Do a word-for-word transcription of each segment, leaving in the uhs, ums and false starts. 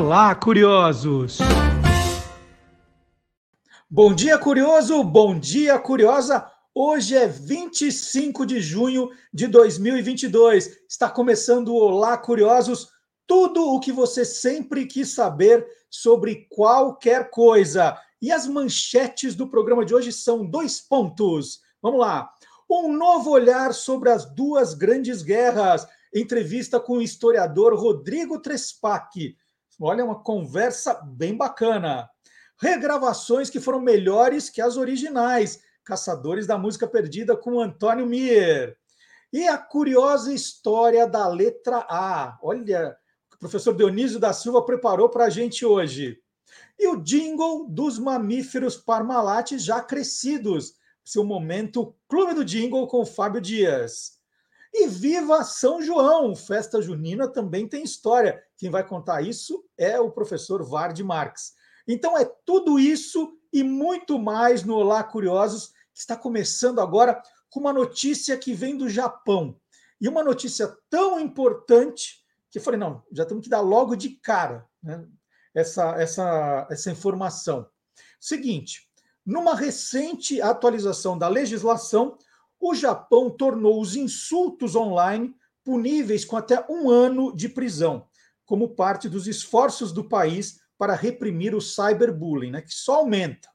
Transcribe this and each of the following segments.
Olá, curiosos! Bom dia, curioso! Bom dia, curiosa! Hoje é vinte e cinco de junho de dois mil e vinte e dois. Está começando o Olá, curiosos! Tudo o que você sempre quis saber sobre qualquer coisa. E as manchetes do programa de hoje são dois pontos. Vamos lá. Um novo olhar sobre as duas grandes guerras. Entrevista com o historiador Rodrigo Trespach. Olha, uma conversa bem bacana. Regravações que foram melhores que as originais. Caçadores da Música Perdida com Antônio Mier. E a curiosa história da letra A. Olha, o professor Dionísio da Silva preparou para a gente hoje. E o jingle dos mamíferos Parmalat já crescidos. Seu momento Clube do Jingle com o Fábio Dias. E viva São João! Festa junina também tem história. Quem vai contar isso é o professor Warde Marx. Então é tudo isso e muito mais no Olá Curiosos, que está começando agora com uma notícia que vem do Japão. E uma notícia tão importante que eu falei, não, já temos que dar logo de cara, né, essa, essa, essa informação. Seguinte, numa recente atualização da legislação, o Japão tornou os insultos online puníveis com até um ano de prisão, como parte dos esforços do país para reprimir o cyberbullying, né, que só aumenta.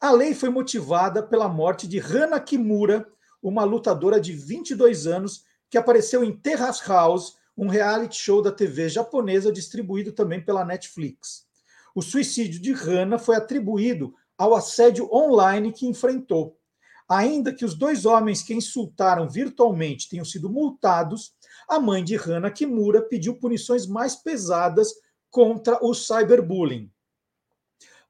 A lei foi motivada pela morte de Hana Kimura, uma lutadora de vinte e dois anos, que apareceu em Terrace House, um reality show da T V japonesa distribuído também pela Netflix. O suicídio de Hana foi atribuído ao assédio online que enfrentou. Ainda que os dois homens que insultaram virtualmente tenham sido multados, a mãe de Hana Kimura pediu punições mais pesadas contra o cyberbullying.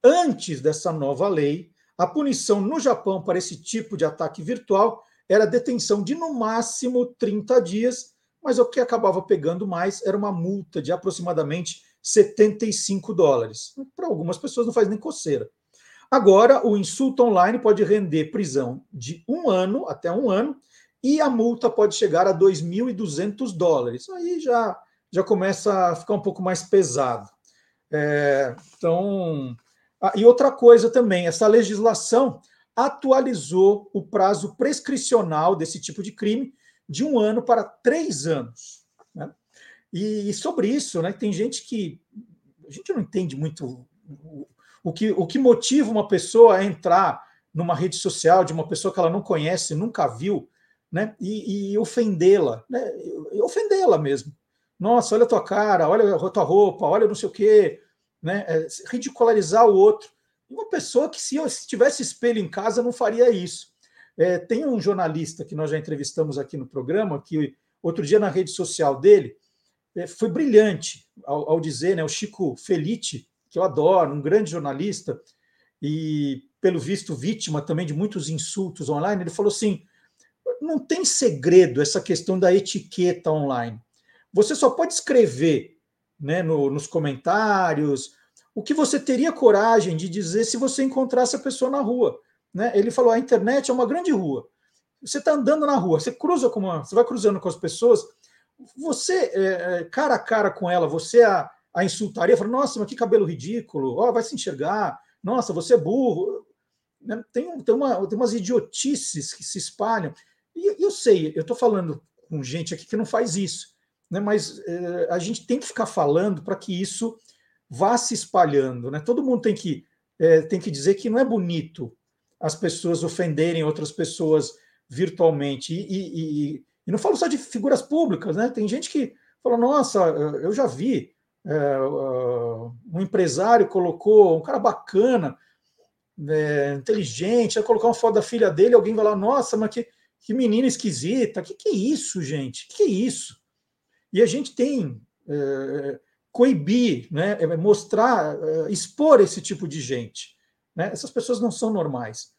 Antes dessa nova lei, a punição no Japão para esse tipo de ataque virtual era detenção de no máximo trinta dias, mas o que acabava pegando mais era uma multa de aproximadamente setenta e cinco dólares. Para algumas pessoas não faz nem coceira. Agora, o insulto online pode render prisão de um ano até um ano e a multa pode chegar a dois mil e duzentos dólares. Aí já, já começa a ficar um pouco mais pesado. É, então, e outra coisa também, essa legislação atualizou o prazo prescricional desse tipo de crime de um ano para três anos. Né? E, e sobre isso, né, tem gente que... A gente não entende muito... O que, o que motiva uma pessoa a entrar numa rede social de uma pessoa que ela não conhece, nunca viu, né? E, e ofendê-la, né? E ofendê-la mesmo. Nossa, olha a tua cara, olha a tua roupa, olha não sei o quê, né? É, ridicularizar o outro. Uma pessoa que, se, se tivesse espelho em casa, não faria isso. É, tem um jornalista que nós já entrevistamos aqui no programa, que outro dia na rede social dele, é, foi brilhante ao, ao dizer, né? O Chico Felitti, que eu adoro, um grande jornalista, e, pelo visto, vítima também de muitos insultos online, ele falou assim, não tem segredo essa questão da etiqueta online. Você só pode escrever, né, no, nos comentários o que você teria coragem de dizer se você encontrasse a pessoa na rua. Né? Ele falou, a internet é uma grande rua. Você está andando na rua, você cruza com uma, você vai cruzando com as pessoas, você, é, cara a cara com ela, você a a insultaria, falou, nossa, mas que cabelo ridículo, oh, vai se enxergar, nossa, você é burro. Tem, tem, uma, tem umas idiotices que se espalham. E eu sei, eu estou falando com gente aqui que não faz isso, né? Mas eh, a gente tem que ficar falando para que isso vá se espalhando. Né? Todo mundo tem que, eh, tem que dizer que não é bonito as pessoas ofenderem outras pessoas virtualmente. E, e, e, e não falo só de figuras públicas, né? Tem gente que fala, nossa, eu já vi É, um empresário colocou um cara bacana, é, inteligente, vai colocar uma foto da filha dele, alguém vai lá, nossa, mas que, que menina esquisita, que que é isso, gente? Que que é isso? E a gente tem é, coibir, né, mostrar, é, expor esse tipo de gente. Né? Essas pessoas não são normais.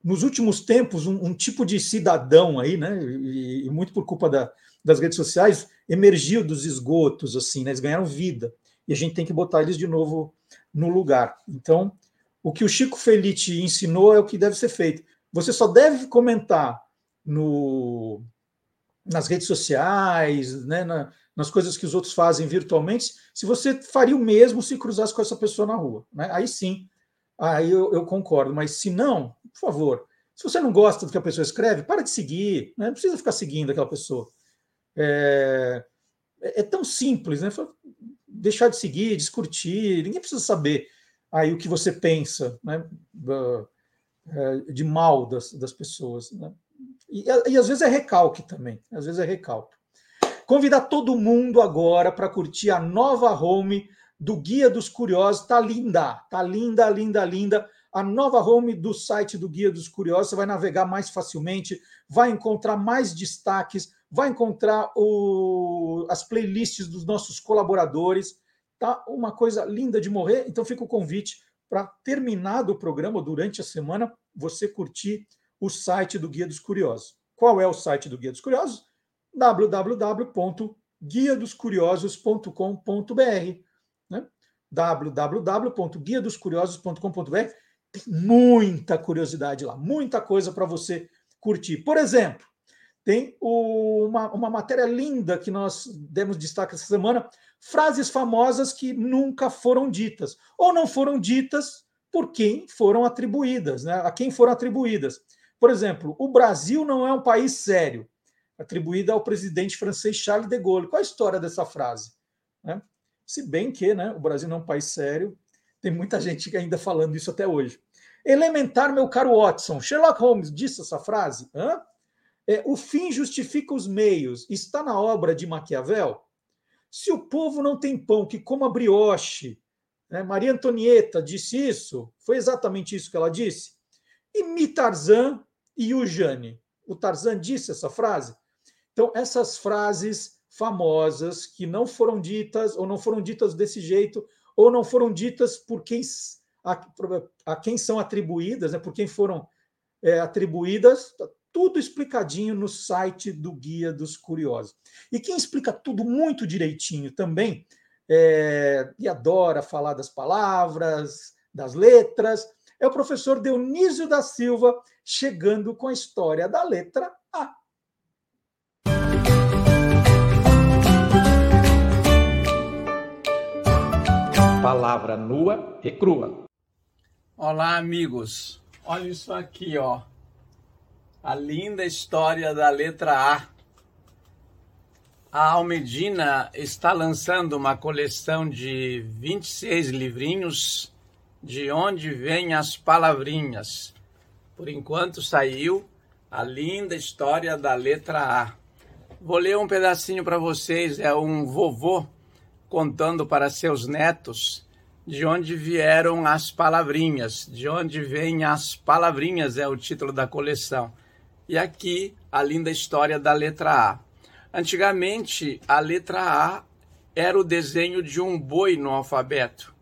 Nos últimos tempos, um, um tipo de cidadão aí, né, e, e muito por culpa da das redes sociais, emergiu dos esgotos, assim, né? Eles ganharam vida. E a gente tem que botar eles de novo no lugar. Então, o que o Chico Felitti ensinou é o que deve ser feito. Você só deve comentar no, nas redes sociais, né? Na, nas coisas que os outros fazem virtualmente, se você faria o mesmo se cruzasse com essa pessoa na rua, né? Aí sim, aí eu, eu concordo. Mas se não, por favor, se você não gosta do que a pessoa escreve, para de seguir, né? Não precisa ficar seguindo aquela pessoa. É, é tão simples, né? Deixar de seguir, descurtir, ninguém precisa saber aí o que você pensa, né? De mal das, das pessoas, né? E, e às vezes é recalque também, às vezes é recalque. Convidar todo mundo agora para curtir a nova home do Guia dos Curiosos. Está linda, está linda, linda, linda. A nova home do site do Guia dos Curiosos. Você vai navegar mais facilmente, vai encontrar mais destaques, vai encontrar o, as playlists dos nossos colaboradores. Tá uma coisa linda de morrer. Então fica o convite para, terminado o programa, durante a semana, você curtir o site do Guia dos Curiosos. Qual é o site do Guia dos Curiosos? w w w ponto guia dos curiosos ponto com ponto b r, né? w w w ponto guia dos curiosos ponto com ponto b r. Tem muita curiosidade lá, muita coisa para você curtir. Por exemplo, tem uma, uma matéria linda que nós demos destaque essa semana, frases famosas que nunca foram ditas, ou não foram ditas por quem foram atribuídas, né? A quem foram atribuídas. Por exemplo, o Brasil não é um país sério, atribuída ao presidente francês Charles de Gaulle. Qual a história dessa frase? Né? Se bem que, né, o Brasil não é um país sério, tem muita gente ainda falando isso até hoje. Elementar, meu caro Watson. Sherlock Holmes disse essa frase? Hã? É, o fim justifica os meios. Está na obra de Maquiavel? Se o povo não tem pão, que coma brioche. Né? Maria Antonieta disse isso? Foi exatamente isso que ela disse? E Mi Tarzan e o Jane. O Tarzan disse essa frase? Então, essas frases famosas que não foram ditas, ou não foram ditas desse jeito, ou não foram ditas por quem, a, a quem são atribuídas, né, por quem foram é, atribuídas, tá tudo explicadinho no site do Guia dos Curiosos. E quem explica tudo muito direitinho também, é, e adora falar das palavras, das letras, é o professor Dionísio da Silva, chegando com a história da letra A. Palavra nua e crua. Olá, amigos. Olha isso aqui, ó. A linda história da letra A. A Almedina está lançando uma coleção de vinte e seis livrinhos de onde vêm as palavrinhas. Por enquanto saiu a linda história da letra A. Vou ler um pedacinho para vocês. É um vovô contando para seus netos de onde vieram as palavrinhas. De onde vêm as palavrinhas é o título da coleção. E aqui a linda história da letra A. Antigamente a letra A era o desenho de um boi no alfabeto.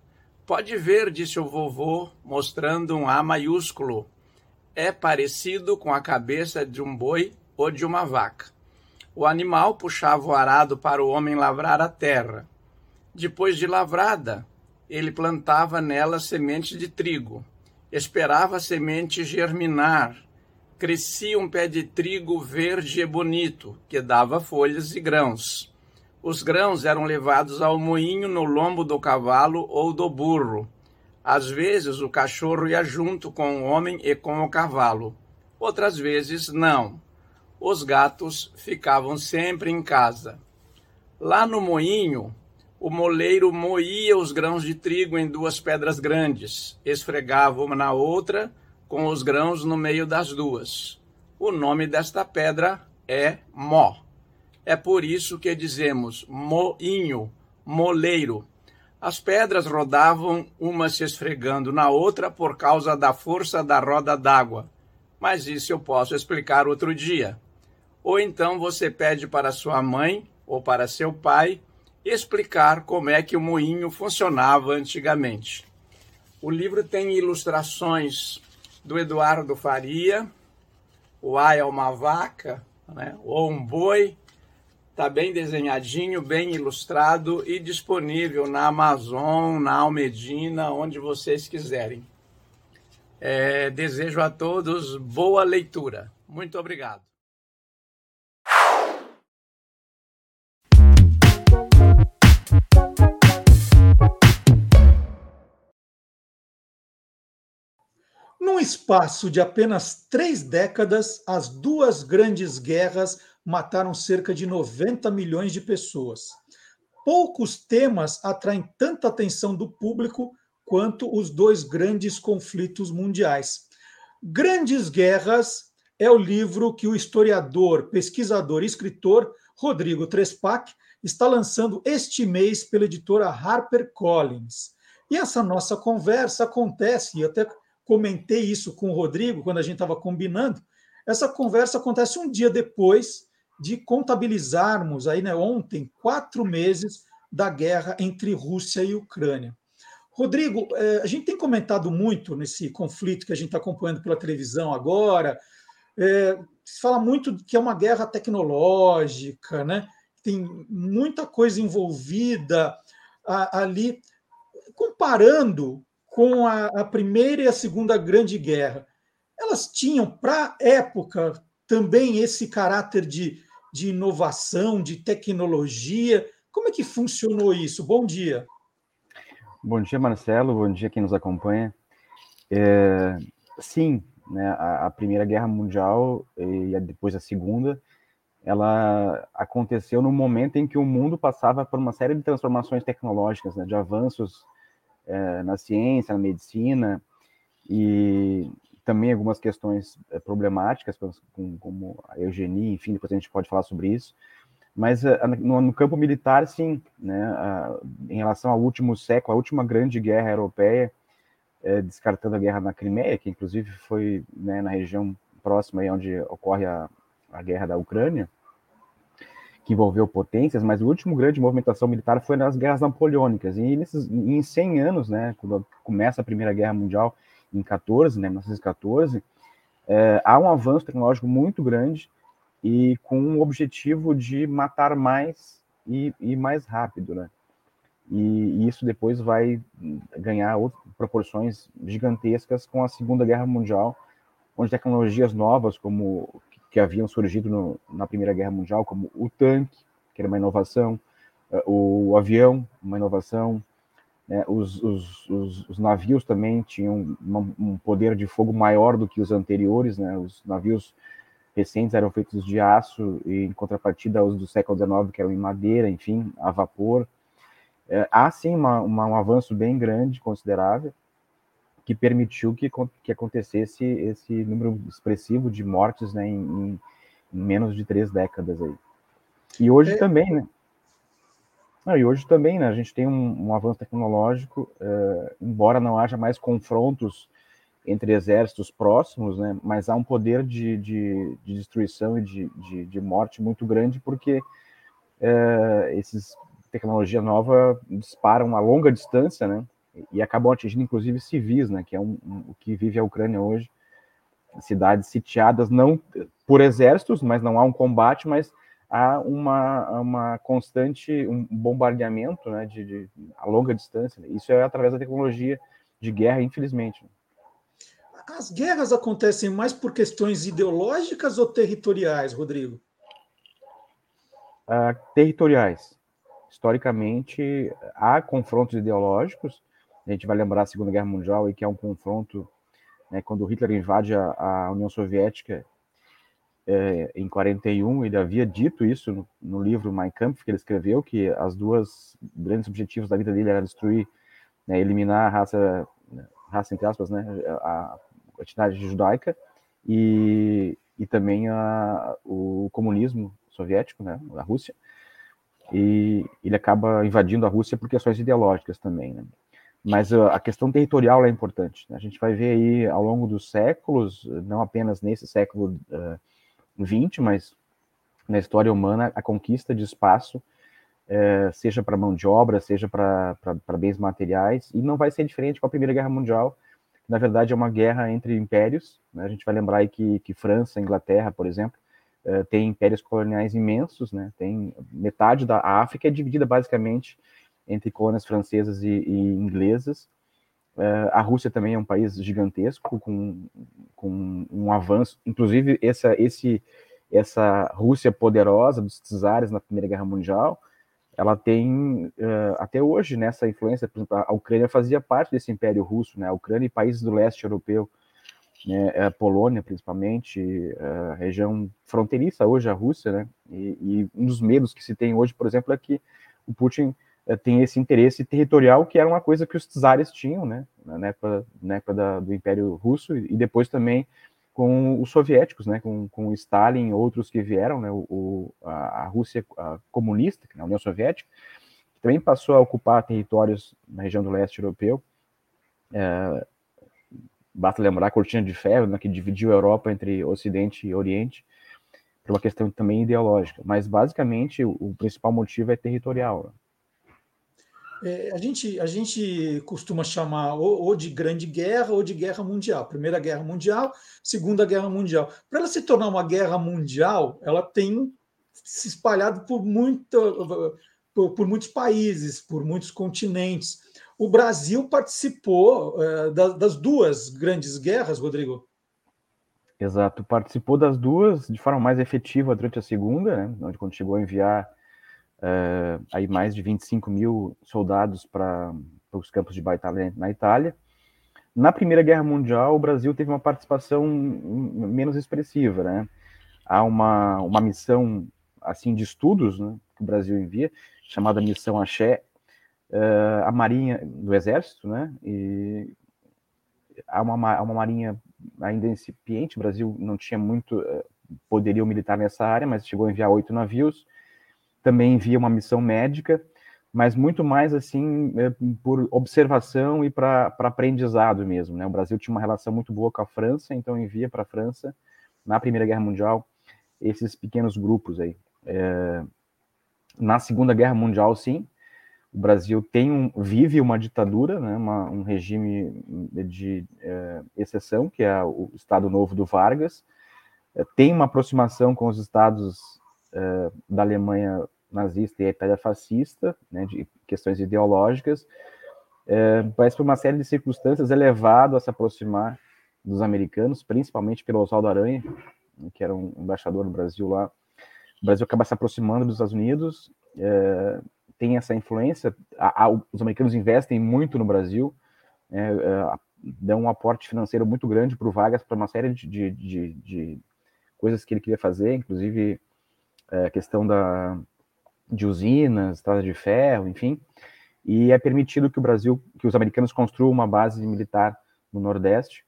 Pode ver, disse o vovô, mostrando um A maiúsculo. É parecido com a cabeça de um boi ou de uma vaca. O animal puxava o arado para o homem lavrar a terra. Depois de lavrada, ele plantava nela semente de trigo. Esperava a semente germinar. Crescia um pé de trigo verde e bonito, que dava folhas e grãos. Os grãos eram levados ao moinho no lombo do cavalo ou do burro. Às vezes o cachorro ia junto com o homem e com o cavalo. Outras vezes não. Os gatos ficavam sempre em casa. Lá no moinho, o moleiro moía os grãos de trigo em duas pedras grandes. Esfregava uma na outra, com os grãos no meio das duas. O nome desta pedra é mó. É por isso que dizemos moinho, moleiro. As pedras rodavam, uma se esfregando na outra por causa da força da roda d'água. Mas isso eu posso explicar outro dia. Ou então você pede para sua mãe ou para seu pai explicar como é que o moinho funcionava antigamente. O livro tem ilustrações do Eduardo Faria. O A é uma vaca, né? Ou um boi. Está bem desenhadinho, bem ilustrado e disponível na Amazon, na Almedina, onde vocês quiserem. É, desejo a todos boa leitura. Muito obrigado. espaço de apenas três décadas, as duas grandes guerras mataram cerca de noventa milhões de pessoas. Poucos temas atraem tanta atenção do público quanto os dois grandes conflitos mundiais. Grandes Guerras é o livro que o historiador, pesquisador e escritor Rodrigo Trespach está lançando este mês pela editora HarperCollins. E essa nossa conversa acontece, e eu até comentei isso com o Rodrigo quando a gente estava combinando, essa conversa acontece um dia depois de contabilizarmos, aí, né, ontem, quatro meses da guerra entre Rússia e Ucrânia. Rodrigo, a gente tem comentado muito nesse conflito que a gente está acompanhando pela televisão agora, é, se fala muito que é uma guerra tecnológica, né? Tem muita coisa envolvida ali, comparando com a, a Primeira e a Segunda Grande Guerra. Elas tinham, para a época, também esse caráter de, de inovação, de tecnologia. Como é que funcionou isso? Bom dia. Bom dia, Marcelo. Bom dia, quem nos acompanha. É, sim, né, a, a Primeira Guerra Mundial e depois a Segunda, ela aconteceu no momento em que o mundo passava por uma série de transformações tecnológicas, né, de avanços é, na ciência, na medicina e também algumas questões problemáticas, como a eugenia, enfim, depois a gente pode falar sobre isso. Mas no campo militar, sim, né, em relação ao último século, a última grande guerra europeia, descartando a guerra na Crimeia, que inclusive foi, né, na região próxima aí onde ocorre a, a guerra da Ucrânia, que envolveu potências, mas o último grande movimentação militar foi nas guerras napoleônicas. E nesses, em cem anos, né, quando começa a Primeira Guerra Mundial, em catorze, né, mil novecentos e catorze, é, há um avanço tecnológico muito grande e com o objetivo de matar mais e, e mais rápido, né? E, e isso depois vai ganhar outras proporções gigantescas com a Segunda Guerra Mundial, onde tecnologias novas como que haviam surgido no, na Primeira Guerra Mundial, como o tanque, que era uma inovação, o avião, uma inovação, né? os, os, os, os navios também tinham um poder de fogo maior do que os anteriores, né? Os navios recentes eram feitos de aço e, em contrapartida, os do século dezenove, que eram em madeira, enfim, a vapor. É, há, sim, uma, uma, um avanço bem grande, considerável, que permitiu que, que acontecesse esse número expressivo de mortes, né, em, em menos de três décadas aí. E hoje é... também, né? Não, e hoje também, né? A gente tem um, um avanço tecnológico, uh, embora não haja mais confrontos entre exércitos próximos, né? Mas há um poder de, de, de destruição e de, de, de morte muito grande, porque é, essas tecnologia nova disparam a longa distância, né? E acabam atingindo inclusive civis, né? Que é um, um, o que vive a Ucrânia hoje, cidades sitiadas não por exércitos, mas não há um combate, mas há uma, uma constante um bombardeamento, né? De, de a longa distância. Isso é através da tecnologia de guerra, infelizmente. As guerras acontecem mais por questões ideológicas ou territoriais, Rodrigo? Uh, territoriais. Historicamente, há confrontos ideológicos. A gente vai lembrar a Segunda Guerra Mundial, e que é um confronto, né, quando Hitler invade a, a União Soviética é, em quarenta e um. Ele havia dito isso no, no livro Mein Kampf, que ele escreveu, que as duas grandes objetivos da vida dele era destruir, né, eliminar a raça, raça entre aspas, né, a, a etnia judaica e, e também a, o comunismo soviético, né, da Rússia, e ele acaba invadindo a Rússia por questões ideológicas também, né? Mas a questão territorial é importante, né? A gente vai ver aí ao longo dos séculos, não apenas nesse século vinte, uh, mas na história humana, a conquista de espaço, uh, seja para mão de obra, seja para bens materiais, e não vai ser diferente com a Primeira Guerra Mundial, que na verdade é uma guerra entre impérios, né? A gente vai lembrar aí que, que França, Inglaterra, por exemplo, Uh, tem impérios coloniais imensos, né? Tem metade da África é dividida basicamente entre colônias francesas e, e inglesas. Uh, a Rússia também é um país gigantesco, com, com um avanço. Inclusive, essa, esse, essa Rússia poderosa dos czares na Primeira Guerra Mundial, ela tem, uh, até hoje, né, essa influência. Por exemplo, a Ucrânia fazia parte desse império russo, né? A Ucrânia e países do leste europeu. né, a Polônia, principalmente, a região fronteiriça hoje à Rússia, né, e, e um dos medos que se tem hoje, por exemplo, é que o Putin tem esse interesse territorial, que era uma coisa que os czares tinham, né, na época, na época da, do Império Russo, e depois também com os soviéticos, né, com, com Stalin e outros que vieram, né, o, a, a Rússia a comunista, a União Soviética, que também passou a ocupar territórios na região do leste europeu. É, basta lembrar a Cortina de Ferro, né, que dividiu a Europa entre Ocidente e Oriente, por uma questão também ideológica, mas basicamente o, o principal motivo é territorial. É, a, gente, a gente costuma chamar ou, ou de Grande Guerra ou de Guerra Mundial. Primeira Guerra Mundial, Segunda Guerra Mundial. Para ela se tornar uma guerra mundial, ela tem se espalhado por, muita, por, por muitos países, por muitos continentes. O Brasil participou é, das, das duas grandes guerras, Rodrigo? Exato, participou das duas de forma mais efetiva durante a Segunda, né, onde quando chegou a enviar... Uh, aí mais de vinte e cinco mil soldados para os campos de batalha na Itália. Na Primeira Guerra Mundial, o Brasil teve uma participação menos expressiva, né? Há uma, uma missão assim, de estudos, né, que o Brasil envia, chamada Missão Axé, uh, a Marinha do Exército, né? E há uma, uma Marinha ainda incipiente, o Brasil não tinha muito uh, poderio militar nessa área, mas chegou a enviar oito navios. Também envia uma missão médica, mas muito mais assim por observação e para aprendizado mesmo, né? O Brasil tinha uma relação muito boa com a França, então envia para a França, na Primeira Guerra Mundial, esses pequenos grupos aí. É... Na Segunda Guerra Mundial, sim, o Brasil tem um, vive uma ditadura, né? uma, um regime de, de uh, exceção, que é o Estado Novo do Vargas, é, tem uma aproximação com os estados... da Alemanha nazista e a Itália fascista, né, de questões ideológicas, é, parece por uma série de circunstâncias é levado a se aproximar dos americanos, principalmente pelo Oswaldo Aranha, que era um embaixador do Brasil lá. O Brasil acaba se aproximando dos Estados Unidos, é, tem essa influência, a, a, os americanos investem muito no Brasil, é, é, dão um aporte financeiro muito grande para o Vargas, para uma série de, de, de, de coisas que ele queria fazer, inclusive... a questão da, de usinas, estrada de ferro, enfim, e é permitido que o Brasil, que os americanos construam uma base militar no Nordeste,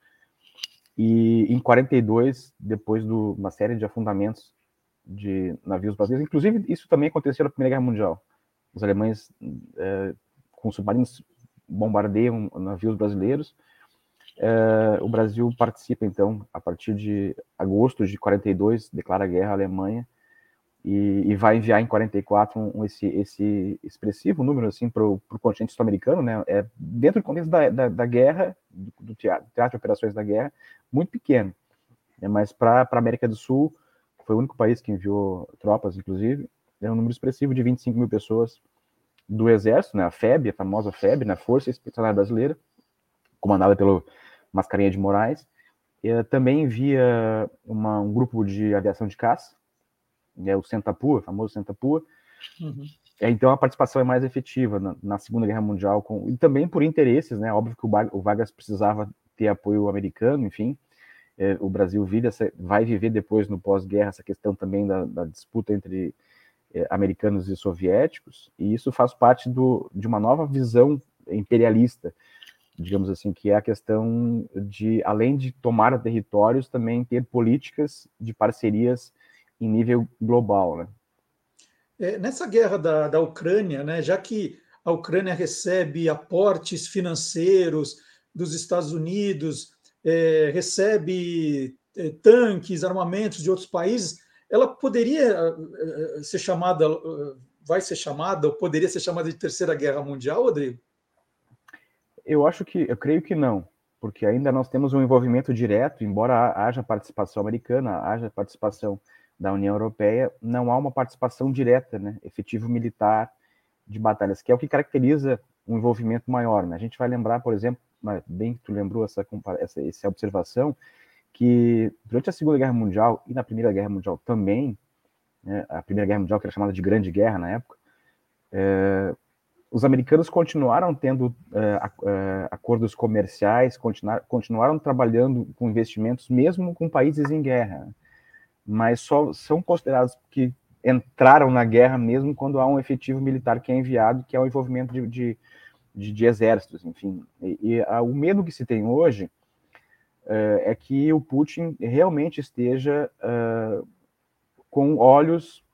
e em quarenta e dois, depois de uma série de afundamentos de navios brasileiros, inclusive isso também aconteceu na Primeira Guerra Mundial, os alemães é, com submarinos bombardeiam navios brasileiros, é, o Brasil participa então, a partir de agosto de quarenta e dois, declara guerra à Alemanha, E, e vai enviar em quarenta e quatro um, um, esse, esse expressivo número assim, para o continente sul-americano, né? É, dentro do contexto da, da, da guerra, do, do teatro, teatro de operações da guerra, muito pequeno. Né? Mas para a América do Sul, foi o único país que enviou tropas, inclusive, é um número expressivo de vinte e cinco mil pessoas do Exército, né? A F E B, a famosa F E B, na Força Expedicionária Brasileira, comandada pelo Mascarenhas de Moraes. E, também envia uma, um grupo de aviação de caça, é o Senta a Pua, o famoso Senta a Pua. Uhum. É, então a participação é mais efetiva na, na Segunda Guerra Mundial, com, e também por interesses, né? Óbvio que o, o Vargas precisava ter apoio americano, enfim, é, o Brasil vive essa, vai viver depois no pós-guerra essa questão também da, da disputa entre é, americanos e soviéticos, e isso faz parte do, de uma nova visão imperialista, digamos assim, que é a questão de, além de tomar territórios, também ter políticas de parcerias em nível global, né? É, nessa guerra da, da Ucrânia, né, já que a Ucrânia recebe aportes financeiros dos Estados Unidos, é, recebe é, tanques, armamentos de outros países, ela poderia é, ser chamada, vai ser chamada, ou poderia ser chamada de Terceira Guerra Mundial, Rodrigo? Eu acho que, eu creio que não, porque ainda nós temos um envolvimento direto, embora haja participação americana, haja participação da União Europeia, não há uma participação direta, né, efetivo militar de batalhas, que é o que caracteriza um envolvimento maior, né? A gente vai lembrar, por exemplo, bem que tu lembrou essa, essa, essa observação, que durante a Segunda Guerra Mundial e na Primeira Guerra Mundial também, né, a Primeira Guerra Mundial, que era chamada de Grande Guerra na época, é, os americanos continuaram tendo uh, acordos comerciais, continuaram trabalhando com investimentos, mesmo com países em guerra, mas só são considerados que entraram na guerra mesmo quando há um efetivo militar que é enviado, que é o envolvimento de, de, de, de exércitos, enfim. E, e a, o medo que se tem hoje uh, é que o Putin realmente esteja uh, com olhos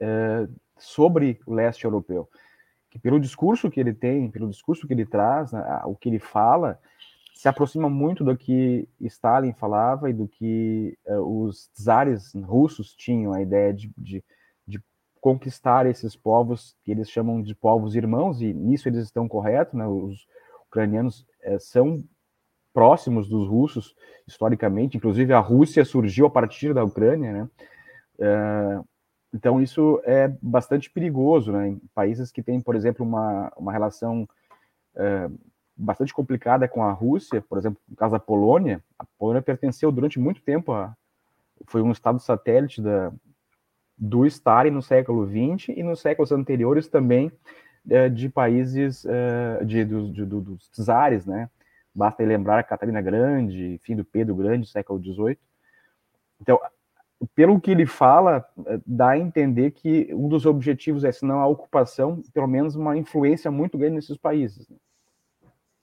uh, sobre o leste europeu. Que pelo discurso que ele tem, pelo discurso que ele traz, a, a, o que ele fala, se aproxima muito do que Stalin falava e do que uh, os czares russos tinham, a ideia de, de, de conquistar esses povos que eles chamam de povos irmãos, e nisso eles estão corretos, né? Os ucranianos uh, são próximos dos russos, historicamente, inclusive a Rússia surgiu a partir da Ucrânia, né? Uh, então isso é bastante perigoso, né? Em países que têm, por exemplo, uma, uma relação... Uh, bastante complicada com a Rússia, por exemplo, no caso da Polônia, a Polônia pertenceu durante muito tempo, a, foi um estado satélite da, do Stalin no século vinte e nos séculos anteriores também é, de países, é, de, do, de, do, dos czares, né? Basta lembrar a Catarina Grande, fim do Pedro Grande, século dezoito. Então, pelo que ele fala, dá a entender que um dos objetivos é, se não a ocupação, pelo menos uma influência muito grande nesses países, né?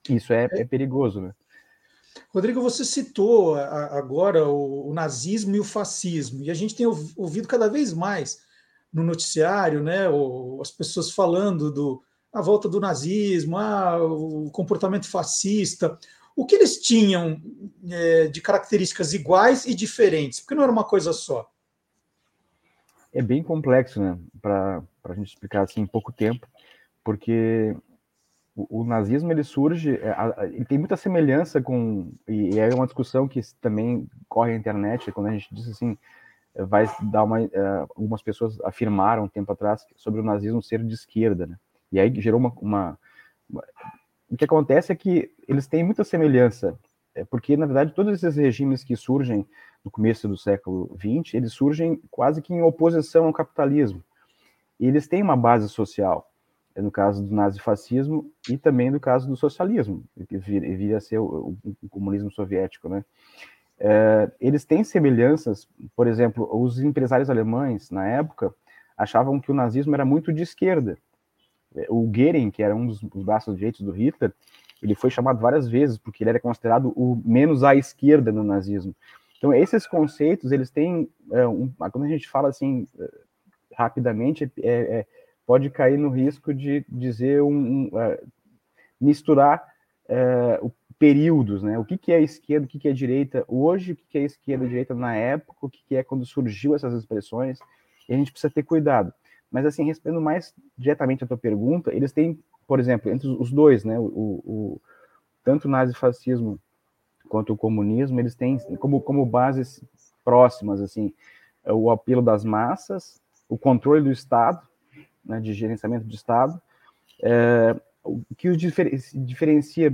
Isso é, é perigoso, né? Rodrigo, você citou a, agora o, o nazismo e o fascismo, e a gente tem ouvido cada vez mais no noticiário, né, o, as pessoas falando do, a volta do nazismo, ah, o comportamento fascista. O que eles tinham é, de características iguais e diferentes? Porque não era uma coisa só. É bem complexo, né, para a gente explicar assim em pouco tempo, porque... O, o nazismo, ele surge, ele tem muita semelhança com, e é uma discussão que também corre na internet, quando a gente diz assim, vai dar uma, algumas pessoas afirmaram um tempo atrás sobre o nazismo ser de esquerda, né? E aí gerou uma, uma... O que acontece é que eles têm muita semelhança, porque, na verdade, todos esses regimes que surgem no começo do século vinte, eles surgem quase que em oposição ao capitalismo. E eles têm uma base social, no caso do nazifascismo e também no caso do socialismo, que viria a ser o, o, o comunismo soviético, né? É, eles têm semelhanças, por exemplo, os empresários alemães, na época, achavam que o nazismo era muito de esquerda. O Goering, que era um dos, dos braços direitos do Hitler, ele foi chamado várias vezes, porque ele era considerado o menos à esquerda no nazismo. Então, esses conceitos, eles têm... É, um, quando a gente fala assim, rapidamente, é... é pode cair no risco de dizer um, um uh, misturar uh, períodos, né? O que, que é esquerda, o que, que é direita hoje, o que, que é esquerda e direita na época, o que, que é quando surgiu essas expressões, e a gente precisa ter cuidado. Mas, assim, respondendo mais diretamente a tua pergunta, eles têm, por exemplo, entre os dois, né? O, o, tanto o nazifascismo quanto o comunismo, eles têm como, como bases próximas, assim, o apelo das massas, o controle do Estado, né, de gerenciamento de Estado. É, o que os difer- diferencia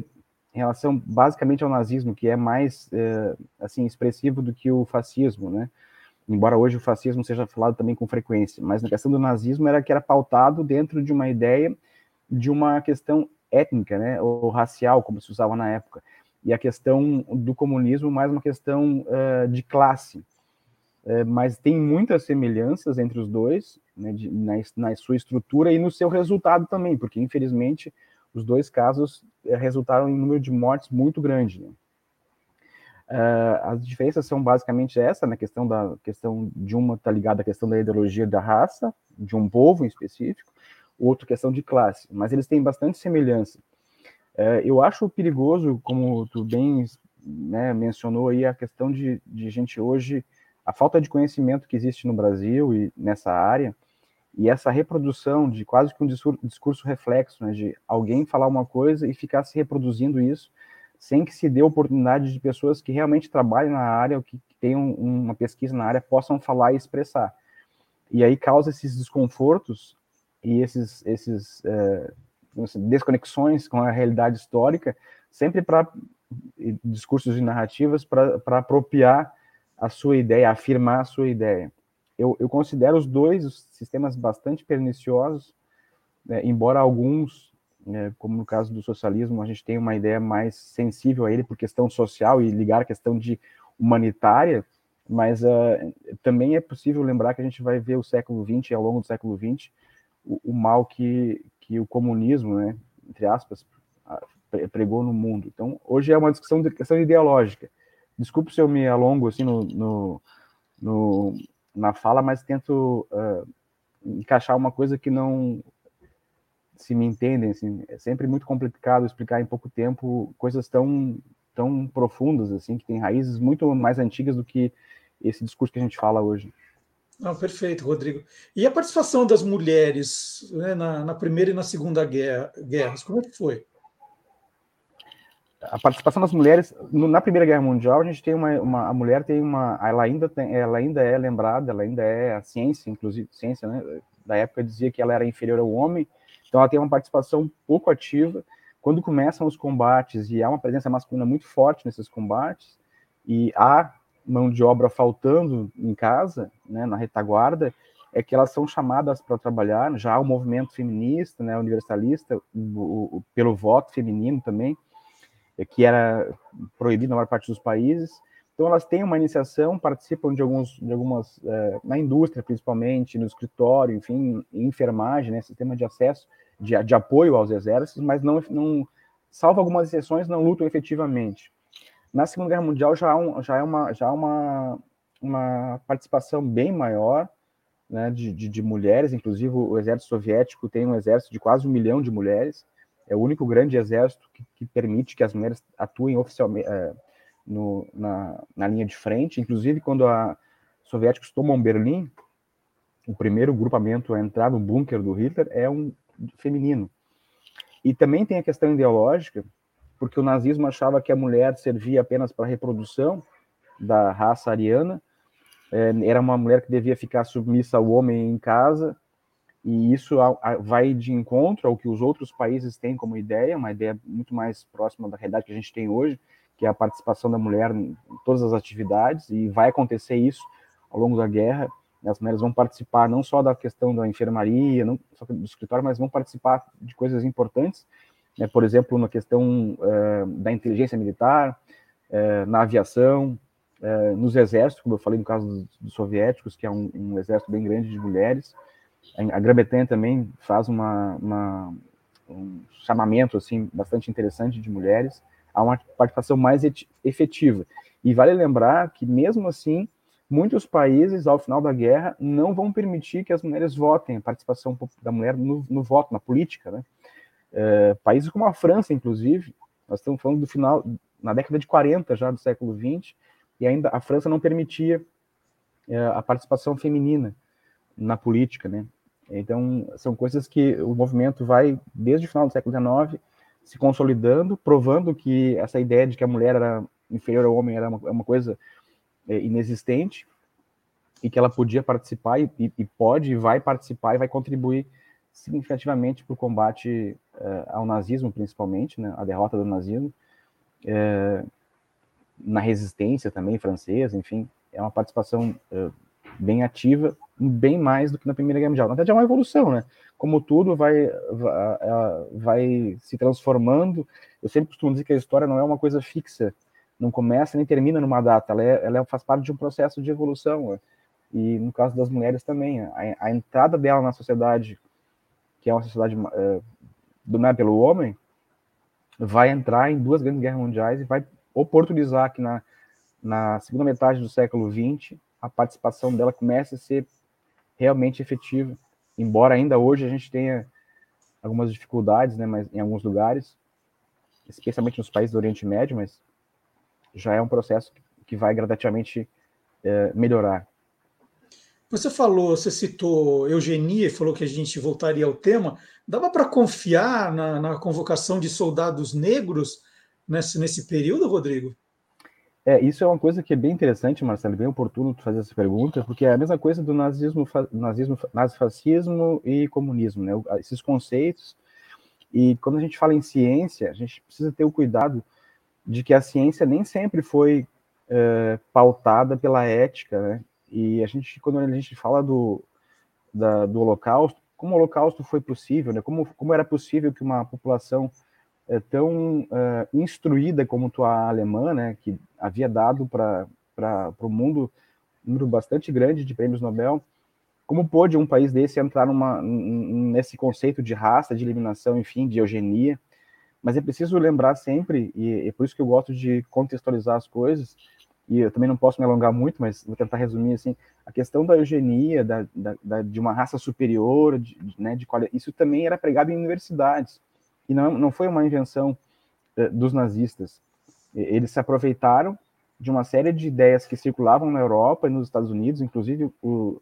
em relação basicamente ao nazismo, que é mais é, assim, expressivo do que o fascismo, né? Embora hoje o fascismo seja falado também com frequência, mas na questão do nazismo era que era pautado dentro de uma ideia de uma questão étnica, né, ou racial, como se usava na época, e a questão do comunismo mais uma questão uh, de classe. É, mas tem muitas semelhanças entre os dois, né, de, na, na sua estrutura e no seu resultado também, porque, infelizmente, os dois casos resultaram em um número de mortes muito grande, né? Uh, as diferenças são basicamente essa, na questão da questão de uma está ligada à questão da ideologia da raça, de um povo em específico, outra questão de classe, mas eles têm bastante semelhança. Uh, eu acho perigoso, como tu bem, né, mencionou aí, a questão de, de gente hoje... A falta de conhecimento que existe no Brasil e nessa área, e essa reprodução de quase que um discurso reflexo, né, de alguém falar uma coisa e ficar se reproduzindo isso, sem que se dê oportunidade de pessoas que realmente trabalhem na área, ou que tenham uma pesquisa na área, possam falar e expressar. E aí causa esses desconfortos e esses, esses é, desconexões com a realidade histórica, sempre para discursos e narrativas, para apropriar a sua ideia, afirmar a sua ideia. Eu, eu considero os dois os sistemas bastante perniciosos, é, embora alguns, é, como no caso do socialismo, a gente tenha uma ideia mais sensível a ele por questão social e ligar a questão de humanitária, mas uh, também é possível lembrar que a gente vai ver o século vinte, e ao longo do século vinte, o, o mal que, que o comunismo, né, entre aspas, pregou no mundo. Então, hoje é uma discussão de questão ideológica. Desculpe se eu me alongo assim no, no, no, na fala, mas tento uh, encaixar uma coisa que não... Se me entendem, assim, é sempre muito complicado explicar em pouco tempo coisas tão, tão profundas, assim, que têm raízes muito mais antigas do que esse discurso que a gente fala hoje. Ah, perfeito, Rodrigo. E a participação das mulheres, né, na, na Primeira e na Segunda Guerra, guerras, como é que foi? A participação das mulheres no, na Primeira Guerra Mundial, a gente tem uma, uma a mulher tem uma, ela ainda tem, ela ainda é lembrada, ela ainda é a ciência, inclusive ciência, né, da época dizia que ela era inferior ao homem, então ela tem uma participação pouco ativa. Quando começam os combates e há uma presença masculina muito forte nesses combates e há mão de obra faltando em casa, né, na retaguarda, é que elas são chamadas para trabalhar. Já há o movimento feminista, né, universalista, o, o, pelo voto feminino também, que era proibido na maior parte dos países. Então elas têm uma iniciação, participam de, alguns, de algumas, eh, na indústria principalmente, no escritório, enfim, em enfermagem, né, sistema de acesso, de, de apoio aos exércitos, mas não, não, salvo algumas exceções, não lutam efetivamente. Na Segunda Guerra Mundial já, um, já é uma, já uma, uma participação bem maior, né, de, de, de mulheres, inclusive o exército soviético tem um exército de quase um milhão de mulheres, é o único grande exército que, que permite que as mulheres atuem oficialmente é, no, na, na linha de frente. Inclusive, quando os soviéticos tomam Berlim, o primeiro grupamento a entrar no bunker do Hitler é um feminino. E também tem a questão ideológica, porque o nazismo achava que a mulher servia apenas para a reprodução da raça ariana, é, era uma mulher que devia ficar submissa ao homem em casa, e isso vai de encontro ao que os outros países têm como ideia, uma ideia muito mais próxima da realidade que a gente tem hoje, que é a participação da mulher em todas as atividades, e vai acontecer isso ao longo da guerra. As mulheres vão participar não só da questão da enfermaria, não só do escritório, mas vão participar de coisas importantes, né? Por exemplo, na questão uh, da inteligência militar, uh, na aviação, uh, nos exércitos, como eu falei no caso dos, dos soviéticos, que é um, um exército bem grande de mulheres. A Grã-Bretanha também faz uma, uma, um chamamento assim, bastante interessante de mulheres, há uma participação mais efetiva. E vale lembrar que, mesmo assim, muitos países, ao final da guerra, não vão permitir que as mulheres votem, a participação da mulher no, no voto, na política, né? É, países como a França, inclusive, nós estamos falando do final, na década de quarenta já, do século vinte, e ainda a França não permitia é, a participação feminina na política, né? Então, são coisas que o movimento vai, desde o final do século dezenove, se consolidando, provando que essa ideia de que a mulher era inferior ao homem era uma, uma coisa é, inexistente, e que ela podia participar, e, e pode, e vai participar, e vai contribuir significativamente para o combate é, ao nazismo, principalmente, né? A derrota do nazismo, é, na resistência também francesa, enfim, é uma participação é, bem ativa, bem mais do que na Primeira Guerra Mundial. Na verdade, é uma evolução, né? Como tudo vai, vai, vai se transformando. Eu sempre costumo dizer que a história não é uma coisa fixa, não começa nem termina numa data, ela, é, ela faz parte de um processo de evolução, né? E no caso das mulheres também, a, a entrada dela na sociedade, que é uma sociedade é, dominada pelo homem, vai entrar em duas grandes guerras mundiais e vai oportunizar que na, na segunda metade do século vinte, a participação dela começa a ser realmente efetiva, embora ainda hoje a gente tenha algumas dificuldades, né, mas em alguns lugares, especialmente nos países do Oriente Médio, mas já é um processo que vai gradativamente é, melhorar. Você falou, você citou eugenia, falou que a gente voltaria ao tema. Dava para confiar na, na convocação de soldados negros nesse, nesse período, Rodrigo? É, isso é uma coisa que é bem interessante, Marcelo, bem oportuno fazer essa pergunta, porque é a mesma coisa do nazismo, nazismo nazifascismo e comunismo, né? Esses conceitos. E quando a gente fala em ciência, a gente precisa ter o cuidado de que a ciência nem sempre foi é, pautada pela ética, né? E a gente, quando a gente fala do, da, do Holocausto, como o Holocausto foi possível, né? Como, como era possível que uma população é, tão uh, instruída como a alemã, né, que havia dado para o mundo um número bastante grande de prêmios Nobel, como pôde um país desse entrar numa, nesse conceito de raça, de eliminação, enfim, de eugenia? Mas é preciso lembrar sempre, e é por isso que eu gosto de contextualizar as coisas, e eu também não posso me alongar muito, mas vou tentar resumir assim, a questão da eugenia, da, da, da, de uma raça superior, de, de, né, de qual, isso também era pregado em universidades, e não, não foi uma invenção eh, dos nazistas. Eles se aproveitaram de uma série de ideias que circulavam na Europa e nos Estados Unidos, inclusive o,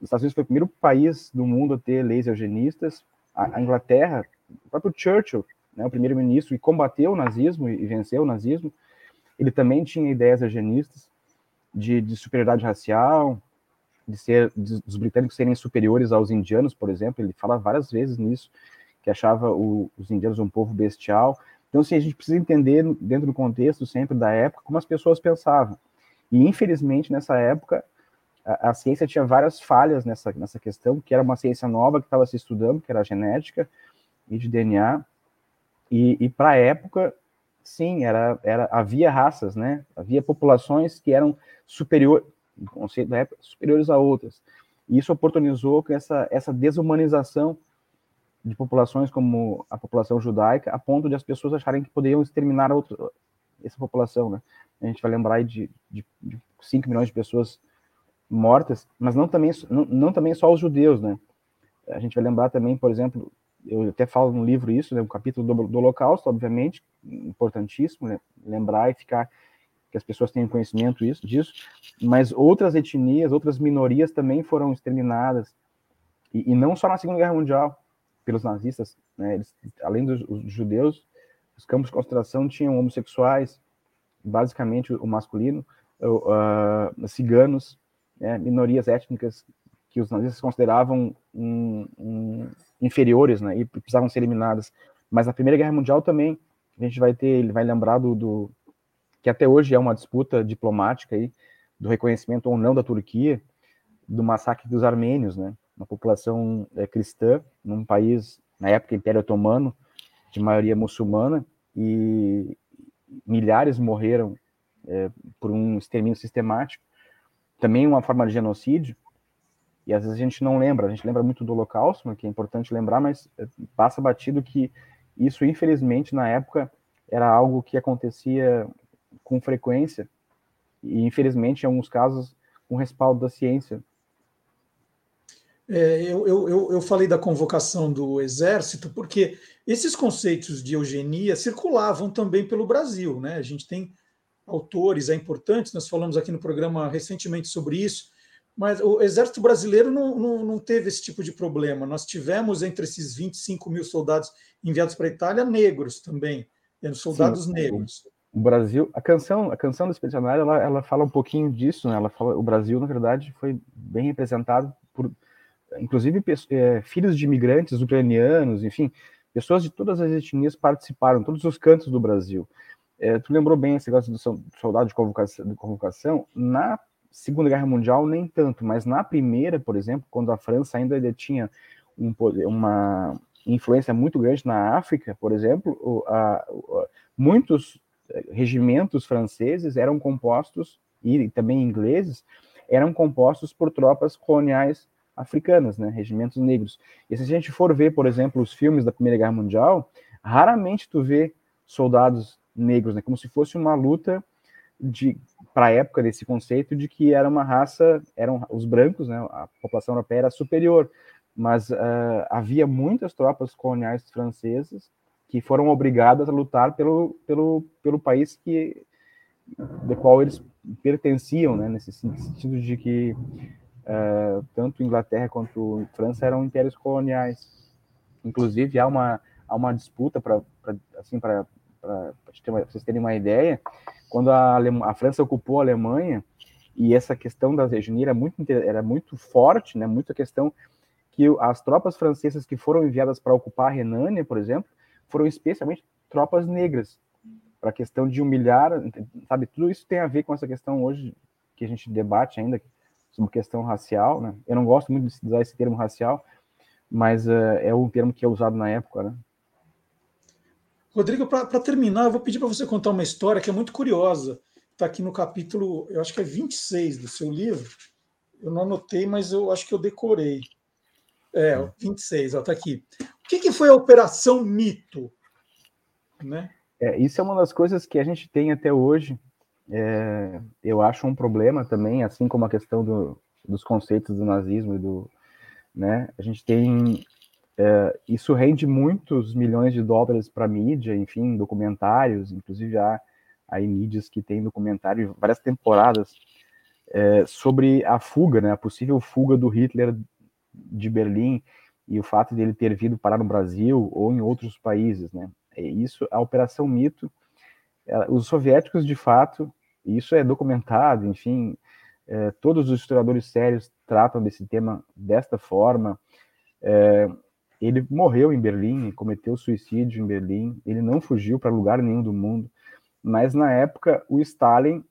os Estados Unidos foi o primeiro país do mundo a ter leis eugenistas, a, a Inglaterra, o próprio Churchill, né, o primeiro-ministro, e combateu o nazismo e venceu o nazismo, ele também tinha ideias eugenistas de, de superioridade racial, de ser, de, dos britânicos serem superiores aos indianos, por exemplo, ele fala várias vezes nisso, que achava o, os indianos um povo bestial. Então, assim, a gente precisa entender, dentro do contexto sempre da época, como as pessoas pensavam. E, infelizmente, nessa época, a, a ciência tinha várias falhas nessa, nessa questão, que era uma ciência nova que estava se estudando, que era a genética e de D N A, E, e para a época, sim, era, era, havia raças, né? Havia populações que eram superior, no conceito da época, superiores a outras. E isso oportunizou que essa, essa desumanização de populações como a população judaica, a ponto de as pessoas acharem que poderiam exterminar outra, essa população, né? A gente vai lembrar aí de, de, de cinco milhões de pessoas mortas, mas não também, não, não também só os judeus, né? A gente vai lembrar também, por exemplo... eu até falo no livro isso, né, um capítulo do, do Holocausto, obviamente, importantíssimo, né, lembrar e ficar que as pessoas tenham conhecimento isso, disso, mas outras etnias, outras minorias também foram exterminadas, e, e não só na Segunda Guerra Mundial, pelos nazistas, né, eles, além dos os judeus, os campos de concentração tinham homossexuais, basicamente o masculino, uh, uh, ciganos, né, minorias étnicas que os nazistas consideravam um, um, inferiores, né, e precisavam ser eliminadas. Mas na Primeira Guerra Mundial também, a gente vai ter, ele vai lembrar do, do que até hoje é uma disputa diplomática aí, do reconhecimento ou não da Turquia, do massacre dos armênios, né, uma população é, cristã, num país, na época, Império Otomano, de maioria muçulmana, e milhares morreram é, por um extermínio sistemático, também uma forma de genocídio. E às vezes a gente não lembra, a gente lembra muito do Holocausto, que é importante lembrar, mas passa batido que isso, infelizmente, na época, era algo que acontecia com frequência, e infelizmente, em alguns casos, com respaldo da ciência. É, eu, eu, eu falei da convocação do Exército, porque esses conceitos de eugenia circulavam também pelo Brasil, né? A gente tem autores é, importantes, nós falamos aqui no programa recentemente sobre isso, mas o Exército Brasileiro não, não, não teve esse tipo de problema. Nós tivemos, entre esses vinte e cinco mil soldados enviados para a Itália, negros também, soldados Sim, negros. O Brasil, a canção, a canção do Expedicionário, ela, ela fala um pouquinho disso, né? Ela fala, o Brasil, na verdade, foi bem representado por, inclusive, é, filhos de imigrantes ucranianos, enfim, pessoas de todas as etnias participaram, todos os cantos do Brasil. É, tu lembrou bem esse negócio do soldado de convocação, de convocação na Segunda Guerra Mundial, nem tanto, mas na Primeira, por exemplo, quando a França ainda tinha um, uma influência muito grande na África, por exemplo, a, a, muitos regimentos franceses eram compostos, e também ingleses, eram compostos por tropas coloniais africanas, né, regimentos negros. E se a gente for ver, por exemplo, os filmes da Primeira Guerra Mundial, raramente tu vê soldados negros, né, como se fosse uma luta de... para a época desse conceito de que era uma raça, eram os brancos, né, a população europeia era superior, mas uh, havia muitas tropas coloniais francesas que foram obrigadas a lutar pelo, pelo, pelo país que, do qual eles pertenciam, né, nesse sentido de que uh, tanto Inglaterra quanto França eram impérios coloniais. Inclusive, há uma, há uma disputa para, assim, para para vocês terem uma ideia, quando a, Alema, a França ocupou a Alemanha, e essa questão da eugenia era muito, era muito forte, né, muito a questão que as tropas francesas que foram enviadas para ocupar a Renânia, por exemplo, foram especialmente tropas negras, para a questão de humilhar, sabe, tudo isso tem a ver com essa questão hoje, que a gente debate ainda, sobre questão racial, né, eu não gosto muito de usar esse termo racial, mas uh, é um termo que é usado na época, né? Rodrigo, para terminar, eu vou pedir para você contar uma história que é muito curiosa. Está aqui no capítulo, eu acho que é vinte e seis do seu livro. Eu não anotei, mas eu acho que eu decorei. É, vinte e seis, está aqui. O que, que foi a Operação Miito? Né? É, isso é uma das coisas que a gente tem até hoje. É, eu acho um problema também, assim como a questão do, dos conceitos do nazismo e do, né, a gente tem... É, isso rende muitos milhões de dólares para mídia, enfim, documentários, inclusive há, há mídias que tem documentário, várias temporadas, é, sobre a fuga, né, a possível fuga do Hitler de Berlim e o fato dele ter vindo parar no Brasil ou em outros países, né? É isso, a Operação Miito, ela, os soviéticos, de fato, isso é documentado, enfim, é, todos os historiadores sérios tratam desse tema desta forma, é, ele morreu em Berlim, cometeu suicídio em Berlim, ele não fugiu para lugar nenhum do mundo, mas na época o Stalin,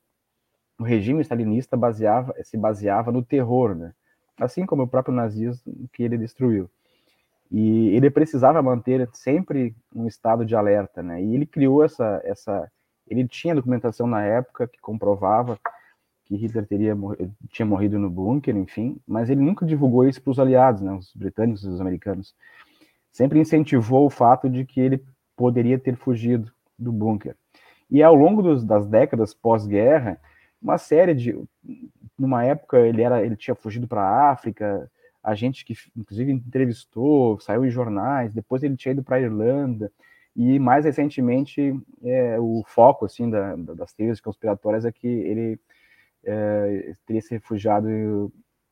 o regime stalinista baseava, se baseava no terror, né? Assim como o próprio nazismo que ele destruiu. E ele precisava manter sempre um estado de alerta, né? E ele criou essa... essa ele tinha documentação na época que comprovava que Hitler teria tinha morrido no bunker, enfim, mas ele nunca divulgou isso para os aliados, né, os britânicos e os americanos. Sempre incentivou o fato de que ele poderia ter fugido do bunker. E ao longo dos, das décadas pós-guerra, uma série de... Numa época ele, era, ele tinha fugido para a África, a gente que inclusive entrevistou, saiu em jornais, depois ele tinha ido para a Irlanda, e mais recentemente é, o foco assim, da, das teorias conspiratórias é que ele... É, teria se refugiado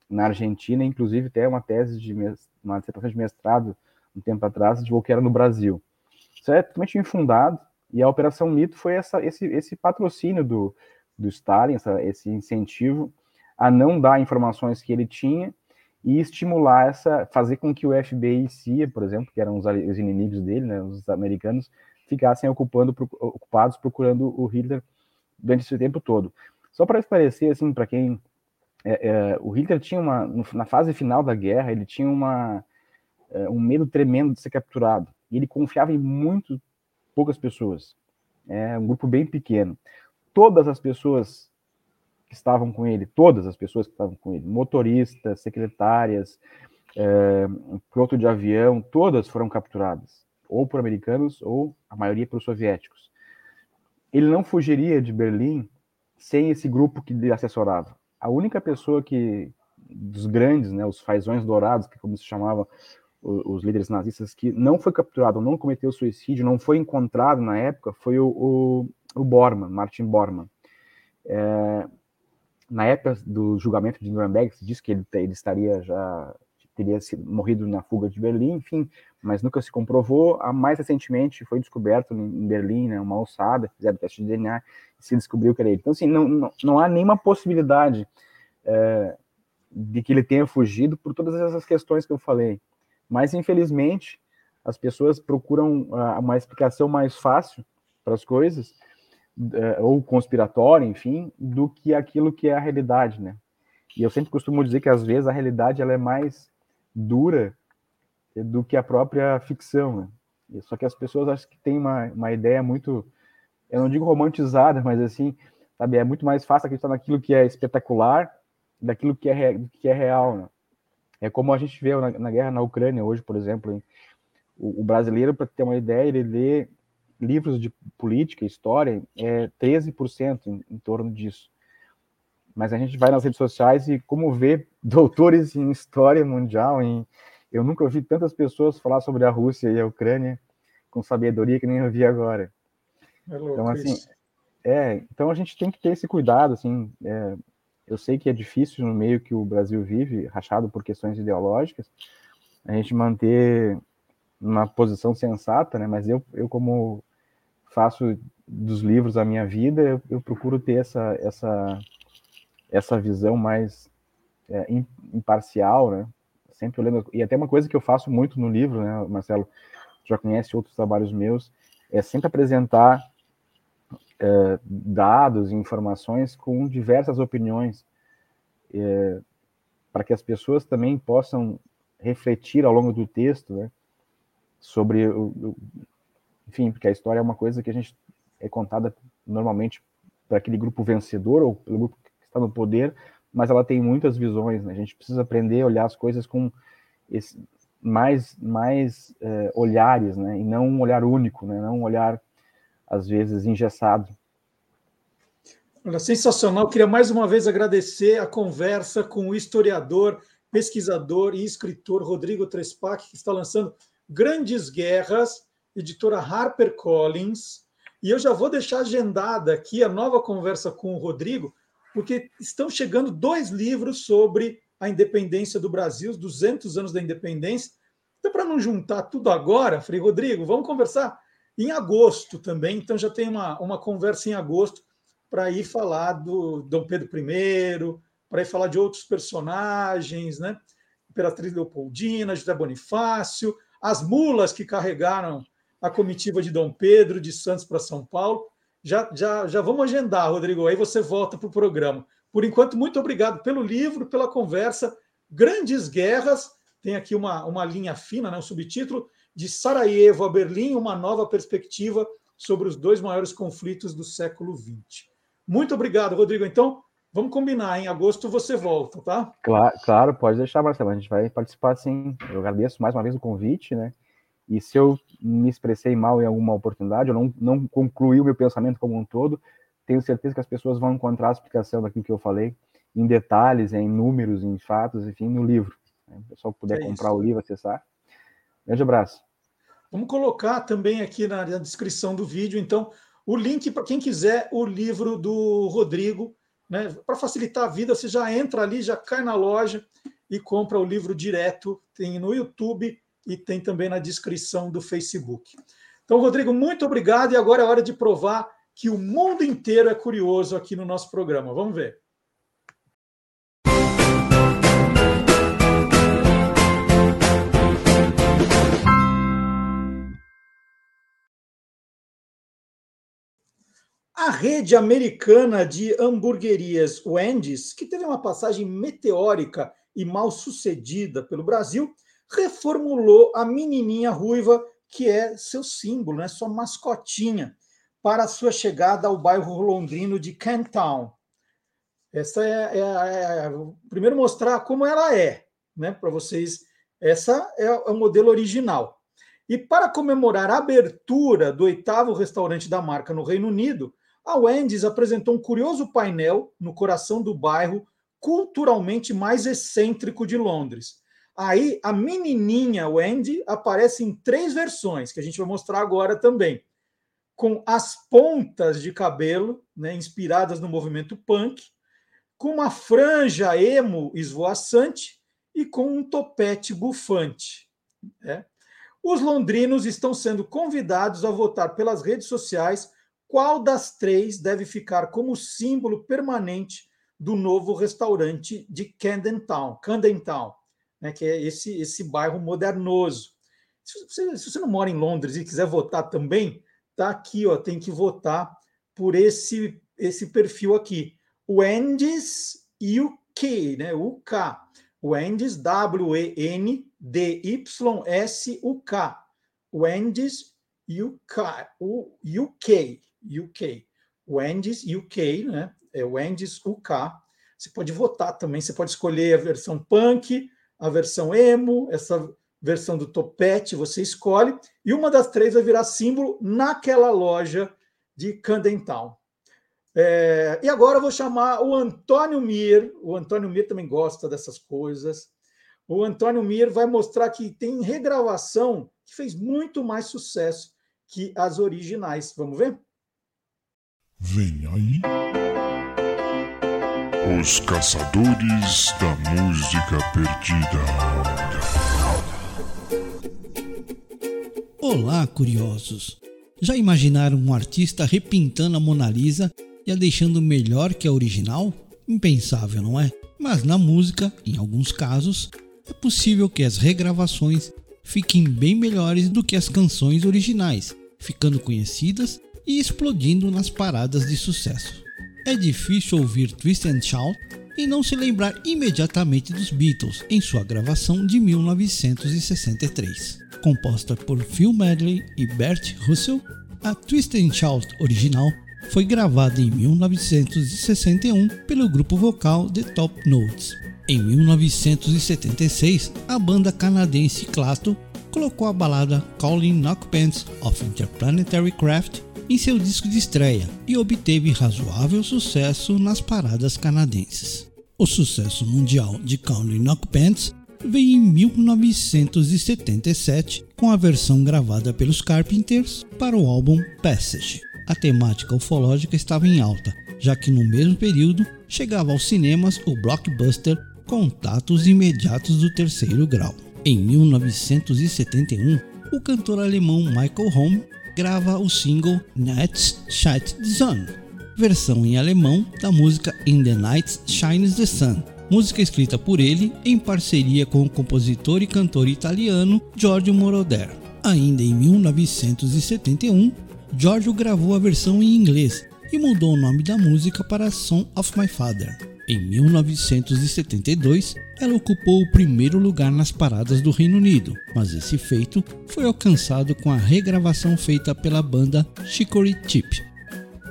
na Argentina, inclusive até uma tese de uma dissertação de mestrado um tempo atrás, de que era no Brasil. Isso é totalmente infundado, e a Operação Miito foi essa, esse, esse patrocínio do, do Stalin, essa, esse incentivo a não dar informações que ele tinha e estimular essa, fazer com que o F B I e C I A, por exemplo, que eram os, os inimigos dele, né, os americanos, ficassem ocupando, ocupados procurando o Hitler durante esse tempo todo. Só para esclarecer, assim, para quem... É, é, o Hitler tinha uma... Na fase final da guerra, ele tinha uma, é, um medo tremendo de ser capturado. E ele confiava em muito poucas pessoas. É um grupo bem pequeno. Todas as pessoas que estavam com ele, todas as pessoas que estavam com ele, motoristas, secretárias, é, piloto de avião, todas foram capturadas. Ou por americanos, ou a maioria por soviéticos. Ele não fugiria de Berlim sem esse grupo que lhe assessorava. A única pessoa que, dos grandes, né, os fazões dourados, que como se chamavam os, os líderes nazistas, que não foi capturado, não cometeu suicídio, não foi encontrado na época, foi o, o, o Bormann, Martin Bormann. É, na época do julgamento de Nuremberg, se diz que ele, ele estaria já, teria sido, morrido na fuga de Berlim, enfim, mas nunca se comprovou. Mais recentemente foi descoberto em Berlim, né, uma ossada, fizeram teste de D N A, se descobriu que era ele. Então, assim, não, não, não há nenhuma possibilidade é, de que ele tenha fugido por todas essas questões que eu falei. Mas, infelizmente, as pessoas procuram uh, uma explicação mais fácil para as coisas, uh, ou conspiratória, enfim, do que aquilo que é a realidade, né? E eu sempre costumo dizer que, às vezes, a realidade ela é mais dura do que a própria ficção, né? Só que as pessoas acham que tem uma, uma ideia muito... Eu não digo romantizada, mas assim, sabe, é muito mais fácil acreditar naquilo que é espetacular daquilo que é, que é real, né? É como a gente vê na, na guerra na Ucrânia hoje, por exemplo, o, o brasileiro, para ter uma ideia, ele lê livros de política, história, é treze por cento em, em torno disso. Mas a gente vai nas redes sociais e como vê doutores em história mundial, em, eu nunca ouvi tantas pessoas falar sobre a Rússia e a Ucrânia com sabedoria que nem eu vi agora. É louco, então, assim, é, então a gente tem que ter esse cuidado, assim, é, eu sei que é difícil no meio que o Brasil vive, rachado por questões ideológicas, a gente manter uma posição sensata, né, mas eu, eu como faço dos livros a minha vida, eu, eu procuro ter essa, essa, essa visão mais é, imparcial, né, sempre olhando, e até uma coisa que eu faço muito no livro, né, Marcelo, já conhece outros trabalhos meus, é sempre apresentar É, dados e informações com diversas opiniões, é, para que as pessoas também possam refletir ao longo do texto, né, sobre o, o, enfim, porque a história é uma coisa que a gente é contada normalmente para aquele grupo vencedor ou pelo grupo que está no poder, mas ela tem muitas visões, né? A gente precisa aprender a olhar as coisas com esse, mais, mais eh, olhares, né? E não um olhar único, né? Não um olhar, às vezes, engessado. Olha, sensacional. Queria mais uma vez agradecer a conversa com o historiador, pesquisador e escritor Rodrigo Trespach, que está lançando Grandes Guerras, editora HarperCollins. E eu já vou deixar agendada aqui a nova conversa com o Rodrigo, porque estão chegando dois livros sobre a independência do Brasil, os duzentos anos da independência. Então, para não juntar tudo agora, Frei Rodrigo, vamos conversar em agosto também. Então, já tem uma, uma conversa em agosto para ir falar do Dom Pedro I, para ir falar de outros personagens, né? Imperatriz Leopoldina, José Bonifácio, as mulas que carregaram a comitiva de Dom Pedro, de Santos para São Paulo. Já, já, já vamos agendar, Rodrigo, aí você volta para o programa. Por enquanto, muito obrigado pelo livro, pela conversa. Grandes Guerras, tem aqui uma, uma linha fina, né, um subtítulo, de Sarajevo a Berlim, uma nova perspectiva sobre os dois maiores conflitos do século vinte. Muito obrigado, Rodrigo. Então, vamos combinar, em agosto você volta, tá? Claro, claro, pode deixar, Marcelo, a gente vai participar, sim. Eu agradeço mais uma vez o convite, né? E se eu me expressei mal em alguma oportunidade, eu não, não concluí o meu pensamento como um todo, tenho certeza que as pessoas vão encontrar a explicação daquilo que eu falei, em detalhes, em números, em fatos, enfim, no livro. Se o pessoal puder é comprar isso. O livro, acessar. Grande abraço. Vamos colocar também aqui na, na descrição do vídeo, então, o link para quem quiser o livro do Rodrigo, né? Para facilitar a vida, você já entra ali, já cai na loja e compra o livro direto. Tem no YouTube e tem também na descrição do Facebook. Então, Rodrigo, muito obrigado. E agora é hora de provar que o mundo inteiro é curioso aqui no nosso programa. Vamos ver. A rede americana de hamburguerias Wendy's, que teve uma passagem meteórica e mal sucedida pelo Brasil, reformulou a menininha ruiva, que é seu símbolo, né, sua mascotinha, para sua chegada ao bairro londrino de Camden Town. Essa é, é, é primeiro mostrar como ela é, né, para vocês. Essa é o modelo original. E para comemorar a abertura do oitavo restaurante da marca no Reino Unido, a Wendy's apresentou um curioso painel no coração do bairro culturalmente mais excêntrico de Londres. Aí a menininha Wendy aparece em três versões, que a gente vai mostrar agora também, com as pontas de cabelo, né, inspiradas no movimento punk, com uma franja emo esvoaçante e com um topete bufante. Né? Os londrinos estão sendo convidados a votar pelas redes sociais qual das três deve ficar como símbolo permanente do novo restaurante de Camden Town, Camden Town, né, que é esse, esse bairro modernoso. Se você, se você não mora em Londres e quiser votar também, está aqui, ó, tem que votar por esse, esse perfil aqui. Wendy's U K, né? U K. Wendy's, W E N D Y S U K. Wendy's U K. U K. U K. Wendy's U K, né? É Wendy's U K. Você pode votar também, você pode escolher a versão punk, a versão emo, essa versão do topete, você escolhe, e uma das três vai virar símbolo naquela loja de Camden Town. É, e agora eu vou chamar o Antônio Mier, o Antônio Mier também gosta dessas coisas, o Antônio Mier vai mostrar que tem regravação que fez muito mais sucesso que as originais. Vamos ver? Vem aí os Caçadores da Música Perdida. Olá, curiosos! Já imaginaram um artista repintando a Mona Lisa e a deixando melhor que a original? Impensável, não é? Mas na música, em alguns casos, é possível que as regravações fiquem bem melhores do que as canções originais, ficando conhecidas e explodindo nas paradas de sucesso. É difícil ouvir Twist and Shout e não se lembrar imediatamente dos Beatles em sua gravação de mil novecentos e sessenta e três. Composta por Phil Medley e Bert Russell, a Twist and Shout original foi gravada em mil novecentos e sessenta e um pelo grupo vocal The Top Notes. Em mil novecentos e setenta e seis, a banda canadense Clato colocou a balada Calling Knockpans of Interplanetary Craft em seu disco de estreia e obteve razoável sucesso nas paradas canadenses. O sucesso mundial de Calling Knockpans veio em mil novecentos e setenta e sete com a versão gravada pelos Carpenters para o álbum Passage. A temática ufológica estava em alta, já que no mesmo período chegava aos cinemas o blockbuster Contatos Imediatos do Terceiro Grau. Em mil novecentos e setenta e um, o cantor alemão Michael Holm grava o single Night Shines the Sun, versão em alemão da música In the Night Shines the Sun, música escrita por ele em parceria com o compositor e cantor italiano Giorgio Moroder. Ainda em mil novecentos e setenta e um, Giorgio gravou a versão em inglês e mudou o nome da música para Song of My Father. Em mil novecentos e setenta e dois, ela ocupou o primeiro lugar nas paradas do Reino Unido, mas esse feito foi alcançado com a regravação feita pela banda Chicory Chip.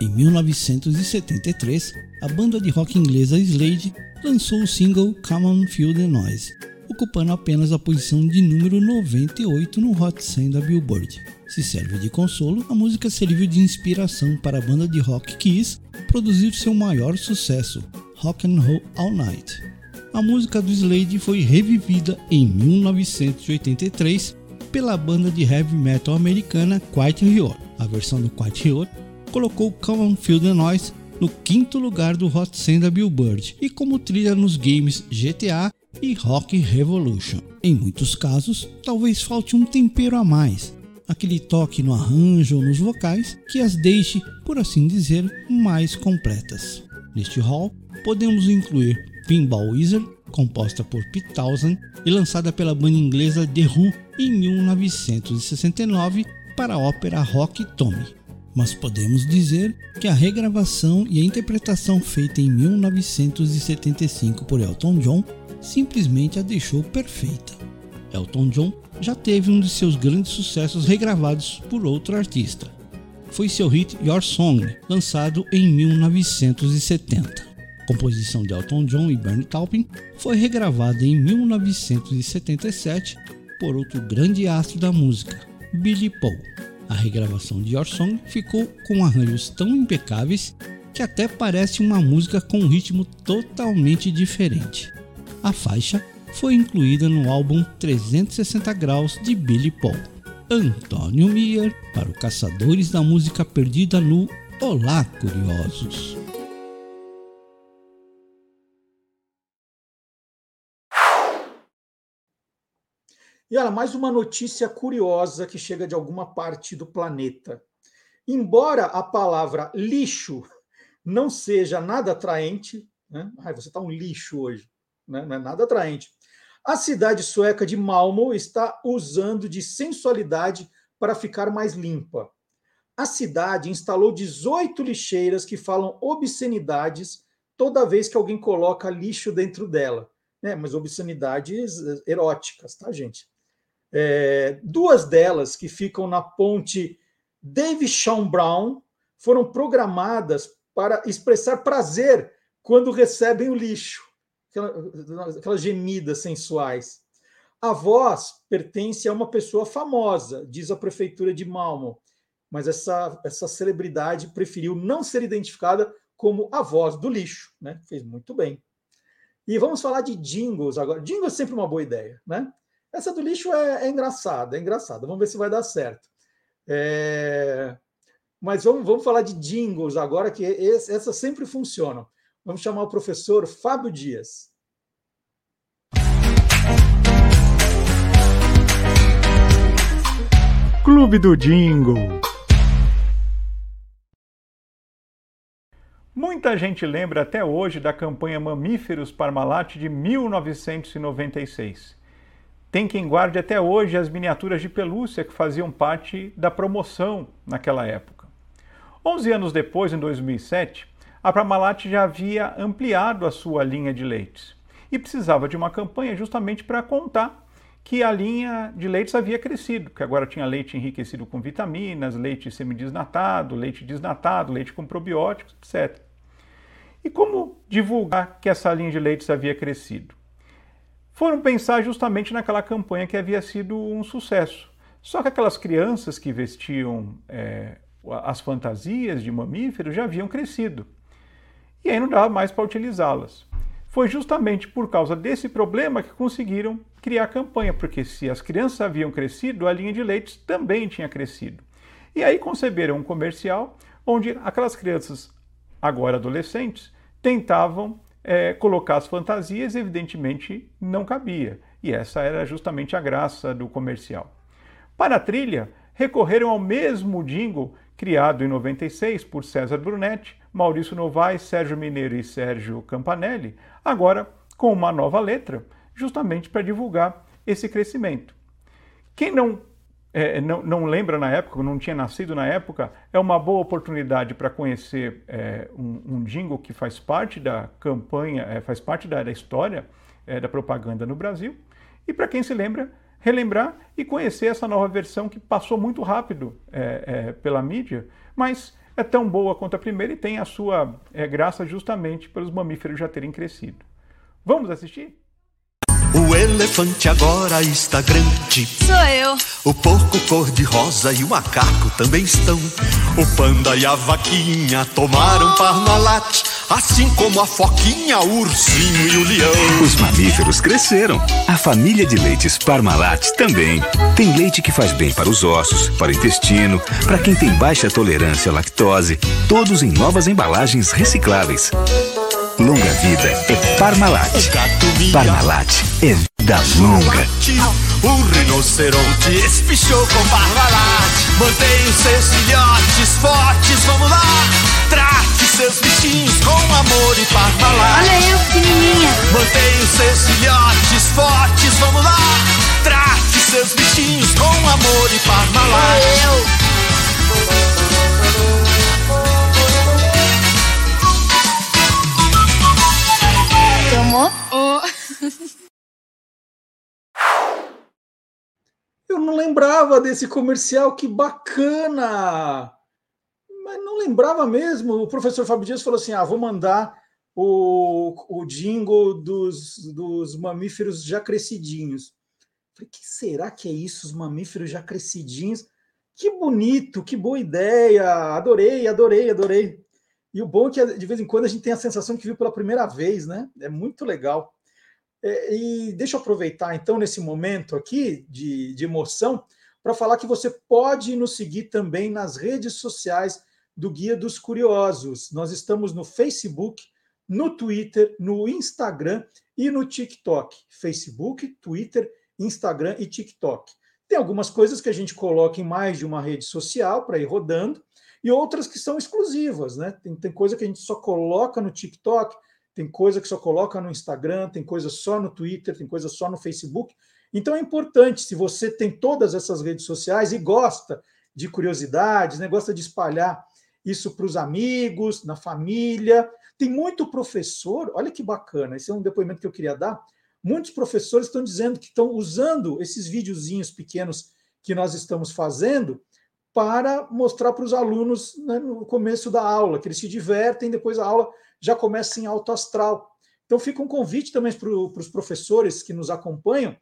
Em mil novecentos e setenta e três, a banda de rock inglesa Slade lançou o single Come On Feel The Noise, ocupando apenas a posição de número noventa e oito no Hot cem da Billboard. Se serve de consolo, a música serviu de inspiração para a banda de rock Kiss produzir seu maior sucesso, Rock and Roll All Night. A música do Slade foi revivida em mil novecentos e oitenta e três pela banda de heavy metal americana Quiet Riot. A versão do Quiet Riot colocou Come On Feel The Noise no quinto lugar do Hot cem da Billboard e como trilha nos games G T A e Rock Revolution. Em muitos casos, talvez falte um tempero a mais, aquele toque no arranjo ou nos vocais que as deixe, por assim dizer, mais completas. Neste hall, podemos incluir Pinball Wizard, composta por Pete Townshend e lançada pela banda inglesa The Who em mil novecentos e sessenta e nove para a ópera rock Tommy. Mas podemos dizer que a regravação e a interpretação feita em mil novecentos e setenta e cinco por Elton John simplesmente a deixou perfeita. Elton John já teve um de seus grandes sucessos regravados por outro artista. Foi seu hit Your Song, lançado em mil novecentos e setenta. A composição de Elton John e Bernie Taupin foi regravada em mil novecentos e setenta e sete por outro grande astro da música, Billy Paul. A regravação de Your Song ficou com arranjos tão impecáveis que até parece uma música com um ritmo totalmente diferente. A faixa foi incluída no álbum trezentos e sessenta Graus de Billy Paul. Antônio Mier para o Caçadores da Música Perdida no Olá Curiosos. E olha, mais uma notícia curiosa que chega de alguma parte do planeta. Embora a palavra lixo não seja nada atraente, né? Ai, você está um lixo hoje, né? Não é nada atraente. A cidade sueca de Malmö está usando de sensualidade para ficar mais limpa. A cidade instalou dezoito lixeiras que falam obscenidades toda vez que alguém coloca lixo dentro dela, né? Mas obscenidades eróticas, tá, gente? É, duas delas, que ficam na ponte David Sean Brown, foram programadas para expressar prazer quando recebem o lixo, aquelas, aquelas gemidas sensuais. A voz pertence a uma pessoa famosa, diz a prefeitura de Malmö, mas essa, essa celebridade preferiu não ser identificada como a voz do lixo, né? Fez muito bem. E vamos falar de jingles agora. Jingle é sempre uma boa ideia, né? Essa do lixo é, é engraçada, é engraçada. Vamos ver se vai dar certo. É... Mas vamos, vamos falar de jingles agora, que esse, essas sempre funcionam. Vamos chamar o professor Fábio Dias. Clube do Jingle. Muita gente lembra até hoje da campanha Mamíferos Parmalat de mil novecentos e noventa e seis. Tem quem guarde até hoje as miniaturas de pelúcia que faziam parte da promoção naquela época. onze anos depois, em dois mil e sete, a Parmalat já havia ampliado a sua linha de leites e precisava de uma campanha justamente para contar que a linha de leites havia crescido, que agora tinha leite enriquecido com vitaminas, leite semidesnatado, leite desnatado, leite com probióticos, etcétera. E como divulgar que essa linha de leites havia crescido? Foram pensar justamente naquela campanha que havia sido um sucesso. Só que aquelas crianças que vestiam é, as fantasias de mamíferos já haviam crescido. E aí não dava mais para utilizá-las. Foi justamente por causa desse problema que conseguiram criar a campanha, porque se as crianças haviam crescido, a linha de leites também tinha crescido. E aí conceberam um comercial onde aquelas crianças, agora adolescentes, tentavam é, colocar as fantasias, evidentemente não cabia. E essa era justamente a graça do comercial. Para a trilha, recorreram ao mesmo jingle criado em noventa e seis por César Brunetti, Maurício Novaes, Sérgio Mineiro e Sérgio Campanelli, agora com uma nova letra, justamente para divulgar esse crescimento. Quem não, é, não, não lembra na época, não tinha nascido na época, é uma boa oportunidade para conhecer é, um, um jingle que faz parte da campanha, é, faz parte da, da história é, da propaganda no Brasil, e para quem se lembra, relembrar e conhecer essa nova versão que passou muito rápido é, é, pela mídia, mas é tão boa quanto a primeira e tem a sua é, graça justamente pelos mamíferos já terem crescido. Vamos assistir? O elefante agora está grande. Sou eu. O porco cor-de-rosa e o macaco também estão. O panda e a vaquinha tomaram Parmalat, assim como a foquinha, o ursinho e o leão. Os mamíferos cresceram. A família de leites Parmalat também. Tem leite que faz bem para os ossos, para o intestino, para quem tem baixa tolerância à lactose. Todos em novas embalagens recicláveis. Longa vida é Parmalat. Parmalat é vida longa. O rinoceronte espichou com Parmalat. Mantenha os seus filhotes fortes, vamos lá. Trate seus bichinhos com amor e Parmalat. Olha eu, pequenininha. Mantenha os seus filhotes fortes, vamos lá. Trate seus bichinhos com amor e Parmalat. Olha eu. Eu não lembrava desse comercial, que bacana! Mas não lembrava mesmo. O professor Fábio Dias falou assim: ah, vou mandar o, o jingle dos, dos mamíferos já crescidinhos. Falei, que será que é isso, os mamíferos já crescidinhos? Que bonito, que boa ideia! Adorei, adorei, adorei. E o bom é que, de vez em quando, a gente tem a sensação que viu pela primeira vez, né? É muito legal. E deixa eu aproveitar, então, nesse momento aqui de, de emoção, para falar que você pode nos seguir também nas redes sociais do Guia dos Curiosos. Nós estamos no Facebook, no Twitter, no Instagram e no TikTok. Facebook, Twitter, Instagram e TikTok. Tem algumas coisas que a gente coloca em mais de uma rede social para ir rodando, e outras que são exclusivas, né? Tem, tem coisa que a gente só coloca no TikTok, tem coisa que só coloca no Instagram, tem coisa só no Twitter, tem coisa só no Facebook. Então é importante, se você tem todas essas redes sociais e gosta de curiosidades, né? Gosta de espalhar isso para os amigos, na família. Tem muito professor, olha que bacana, esse é um depoimento que eu queria dar. Muitos professores estão dizendo que estão usando esses videozinhos pequenos que nós estamos fazendo para mostrar para os alunos, né, no começo da aula, que eles se divertem, depois a aula já começa em alto astral. Então fica um convite também para os professores que nos acompanham,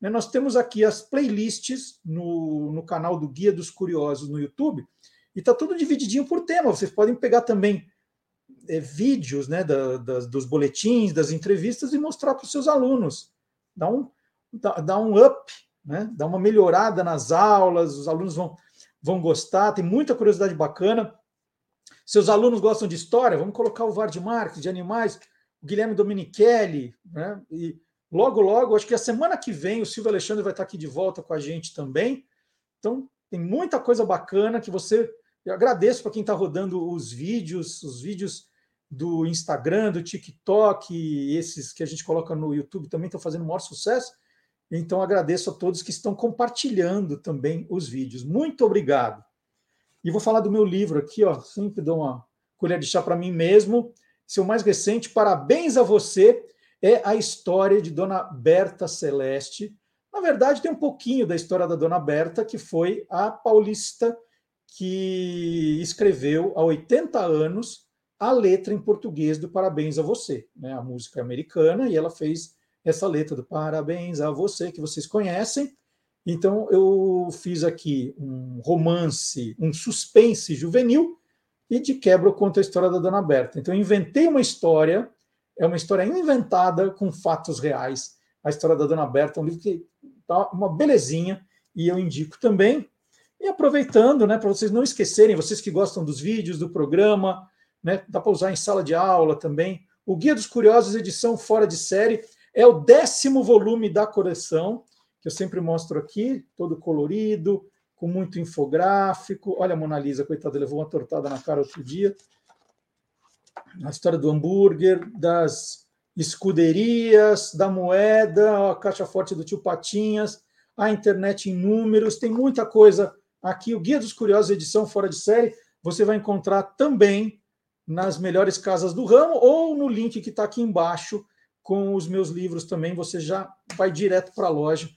né, nós temos aqui as playlists no, no canal do Guia dos Curiosos no YouTube, e está tudo divididinho por tema, vocês podem pegar também é, vídeos, né, da, da, dos boletins, das entrevistas, e mostrar para os seus alunos, dá um, dá, dá um up, né, dá uma melhorada nas aulas, os alunos vão... vão gostar, tem muita curiosidade bacana. Seus alunos gostam de história, vamos colocar o Warde Marx, de animais, o Guilherme Domenichelli, né? E logo, logo, acho que a semana que vem, o Silvio Alexandre vai estar aqui de volta com a gente também. Então, tem muita coisa bacana que você... Eu agradeço para quem está rodando os vídeos, os vídeos do Instagram, do TikTok, esses que a gente coloca no YouTube também estão fazendo o maior sucesso. Então, agradeço a todos que estão compartilhando também os vídeos. Muito obrigado. E vou falar do meu livro aqui, ó. Sempre dou uma, colher de chá para mim mesmo. Seu mais recente, parabéns a você, é a história de Dona Berta Celeste. Na verdade, tem um pouquinho da história da Dona Berta, que foi a paulista que escreveu, há oitenta anos, a letra em português do Parabéns a Você, né? A música americana, e ela fez essa letra do Parabéns a Você, que vocês conhecem. Então, eu fiz aqui um romance, um suspense juvenil, e de quebra eu conto a história da Dona Berta. Então, eu inventei uma história, é uma história inventada com fatos reais. A história da Dona Berta é um livro que tá uma belezinha, e eu indico também. E aproveitando, né, para vocês não esquecerem, vocês que gostam dos vídeos, do programa, né, dá para usar em sala de aula também. O Guia dos Curiosos, edição fora de série, é o décimo volume da coleção, que eu sempre mostro aqui, todo colorido, com muito infográfico. Olha a Mona Lisa, coitada, levou uma tortada na cara outro dia. A história do hambúrguer, das escuderias, da moeda, a caixa forte do Tio Patinhas, a internet em números, tem muita coisa aqui. O Guia dos Curiosos, edição fora de série, você vai encontrar também nas melhores casas do ramo ou no link que está aqui embaixo com os meus livros também. Você já vai direto para a loja.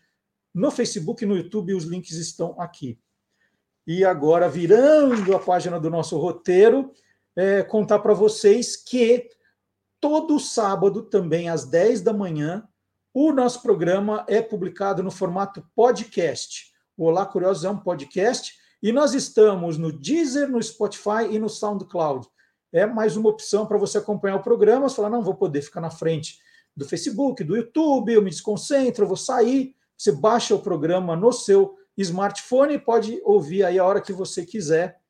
No Facebook e no YouTube os links estão aqui. E agora, virando a página do nosso roteiro, é, contar para vocês que todo sábado, também às dez da manhã, o nosso programa é publicado no formato podcast. O Olá Curiosos é um podcast e nós estamos no Deezer, no Spotify e no SoundCloud. É mais uma opção para você acompanhar o programa. Você fala, não vou poder ficar na frente do Facebook, do YouTube, eu me desconcentro, eu vou sair. Você baixa o programa no seu smartphone e pode ouvir aí a hora que você quiser,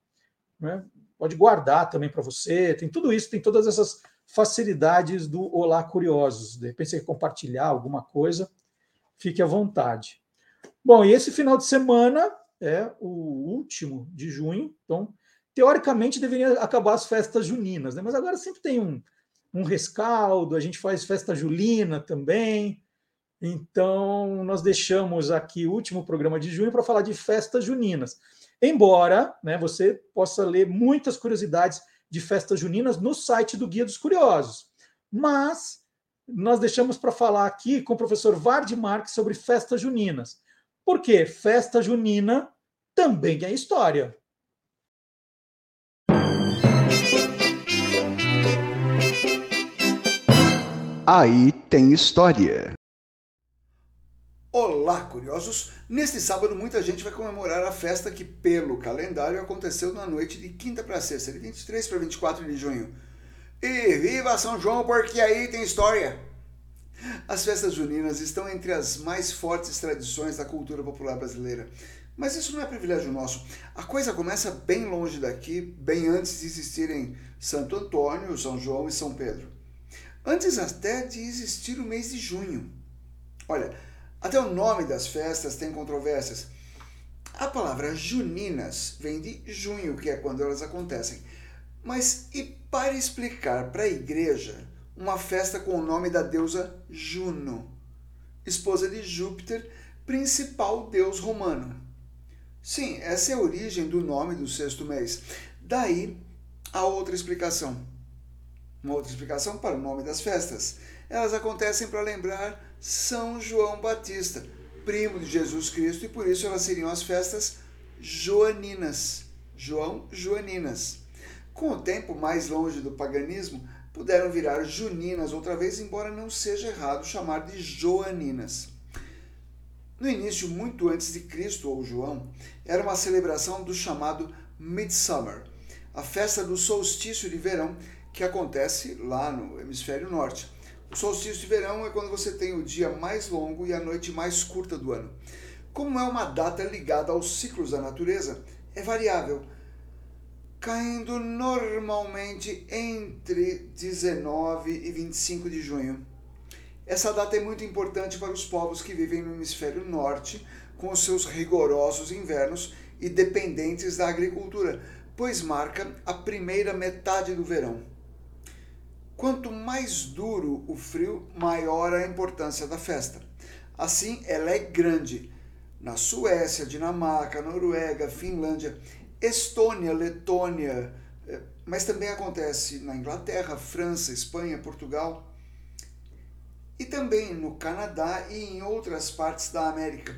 né? Pode guardar também para você. Tem tudo isso, tem todas essas facilidades do Olá Curiosos. De repente você quer compartilhar alguma coisa, fique à vontade. Bom, e esse final de semana é o último de junho, então, teoricamente, deveriam acabar as festas juninas, né? Mas agora sempre tem um, um rescaldo, a gente faz festa julina também. Então, nós deixamos aqui o último programa de junho para falar de festas juninas. Embora, né, você possa ler muitas curiosidades de festas juninas no site do Guia dos Curiosos. Mas nós deixamos para falar aqui com o professor Warde Marx sobre festas juninas. Porque festa junina também é história. Aí tem história. Olá, curiosos! Neste sábado, muita gente vai comemorar a festa que, pelo calendário, aconteceu na noite de quinta para sexta, de vinte e três para vinte e quatro de junho. E viva São João, porque aí tem história! As festas juninas estão entre as mais fortes tradições da cultura popular brasileira. Mas isso não é privilégio nosso. A coisa começa bem longe daqui, bem antes de existirem Santo Antônio, São João e São Pedro. Antes até de existir o mês de junho. Olha... Até o nome das festas tem controvérsias. A palavra juninas vem de junho, que é quando elas acontecem. Mas e para explicar para a igreja uma festa com o nome da deusa Juno, esposa de Júpiter, principal deus romano? Sim, essa é a origem do nome do sexto mês. Daí a outra explicação. Uma outra explicação para o nome das festas. Elas acontecem para lembrar São João Batista, primo de Jesus Cristo, e por isso elas seriam as festas joaninas, João Joaninas. Com o tempo, mais longe do paganismo, puderam virar juninas outra vez, embora não seja errado chamar de joaninas. No início, muito antes de Cristo ou João, era uma celebração do chamado Midsummer, a festa do solstício de verão, que acontece lá no hemisfério norte. O solstício de verão é quando você tem o dia mais longo e a noite mais curta do ano. Como é uma data ligada aos ciclos da natureza, é variável, caindo normalmente entre dezenove e vinte e cinco de junho. Essa data é muito importante para os povos que vivem no hemisfério norte, com os seus rigorosos invernos e dependentes da agricultura, pois marca a primeira metade do verão. Quanto mais duro o frio, maior a importância da festa. Assim, ela é grande. Na Suécia, Dinamarca, Noruega, Finlândia, Estônia, Letônia, Mas também acontece na Inglaterra, França, Espanha, Portugal e também no Canadá e em outras partes da América.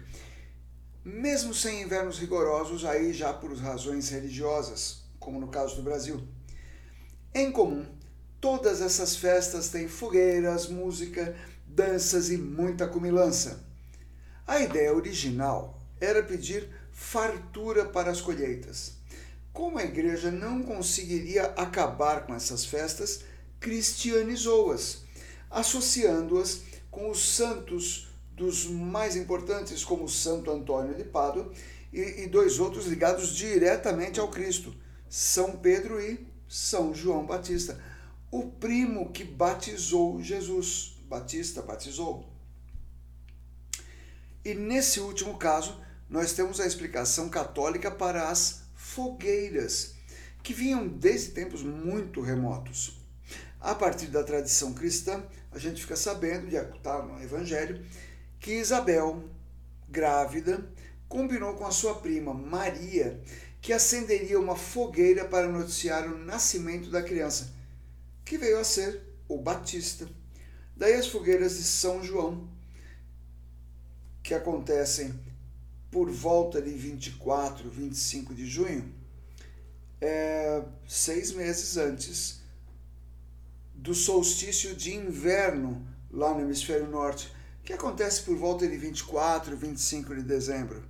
Mesmo sem invernos rigorosos, aí já por razões religiosas, como no caso do Brasil. Em comum, todas essas festas têm fogueiras, música, danças e muita comilança. A ideia original era pedir fartura para as colheitas. Como a igreja não conseguiria acabar com essas festas, cristianizou-as, associando-as com os santos dos mais importantes, como Santo Antônio de Pádua e, e dois outros ligados diretamente ao Cristo, São Pedro e São João Batista, o primo que batizou Jesus. Batista batizou. E nesse último caso, nós temos a explicação católica para as fogueiras, que vinham desde tempos muito remotos. A partir da tradição cristã, a gente fica sabendo, de está no Evangelho, que Isabel, grávida, combinou com a sua prima Maria que acenderia uma fogueira para noticiar o nascimento da criança, que veio a ser o Batista. Daí as fogueiras de São João, que acontecem por volta de vinte e quatro, vinte e cinco de junho, é, seis meses antes do solstício de inverno lá no hemisfério norte, que acontece por volta de vinte e quatro, vinte e cinco de dezembro.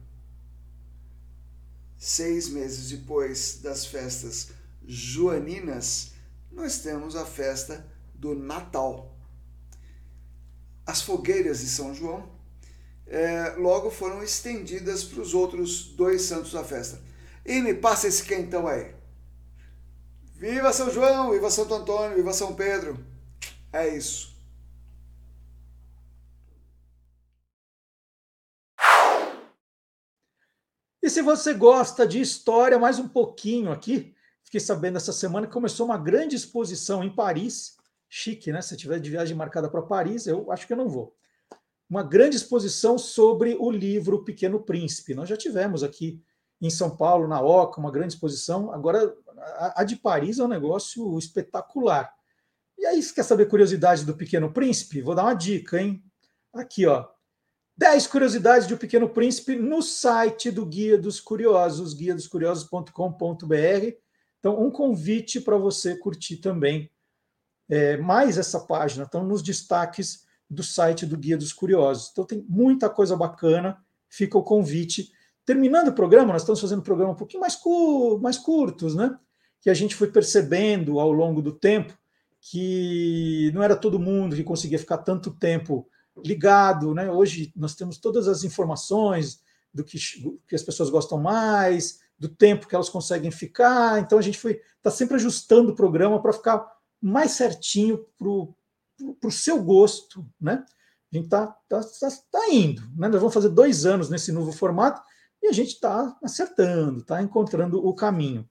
Seis meses depois das festas joaninas, nós temos a festa do Natal. As fogueiras de São João eh, logo foram estendidas para os outros dois santos da festa. E me passa esse quentão aí. Viva São João, viva Santo Antônio, viva São Pedro. É isso. E se você gosta de história, mais um pouquinho aqui, fiquei sabendo essa semana que começou uma grande exposição em Paris, chique, né? Se tiver de viagem marcada para Paris, eu acho que eu não vou. Uma grande exposição sobre o livro Pequeno Príncipe. Nós já tivemos aqui em São Paulo, na Oca, uma grande exposição. Agora, a de Paris é um negócio espetacular. E aí, você quer saber curiosidade do Pequeno Príncipe? Vou dar uma dica, hein? Aqui, ó. dez curiosidades de O Pequeno Príncipe no site do Guia dos Curiosos, guia dos curiosos ponto com ponto b r. Então, um convite para você curtir também é, mais essa página. Então, nos destaques do site do Guia dos Curiosos. Então, tem muita coisa bacana, fica o convite. Terminando o programa, nós estamos fazendo um programa um pouquinho mais, cu- mais curtos, né? Que a gente foi percebendo ao longo do tempo que não era todo mundo que conseguia ficar tanto tempo ligado, né? Hoje nós temos todas as informações do que, que as pessoas gostam mais, do tempo que elas conseguem ficar, então a gente foi está sempre ajustando o programa para ficar mais certinho para o seu gosto, né? A gente está tá, tá, tá indo, né? Nós vamos fazer dois anos nesse novo formato e a gente está acertando, está encontrando o caminho.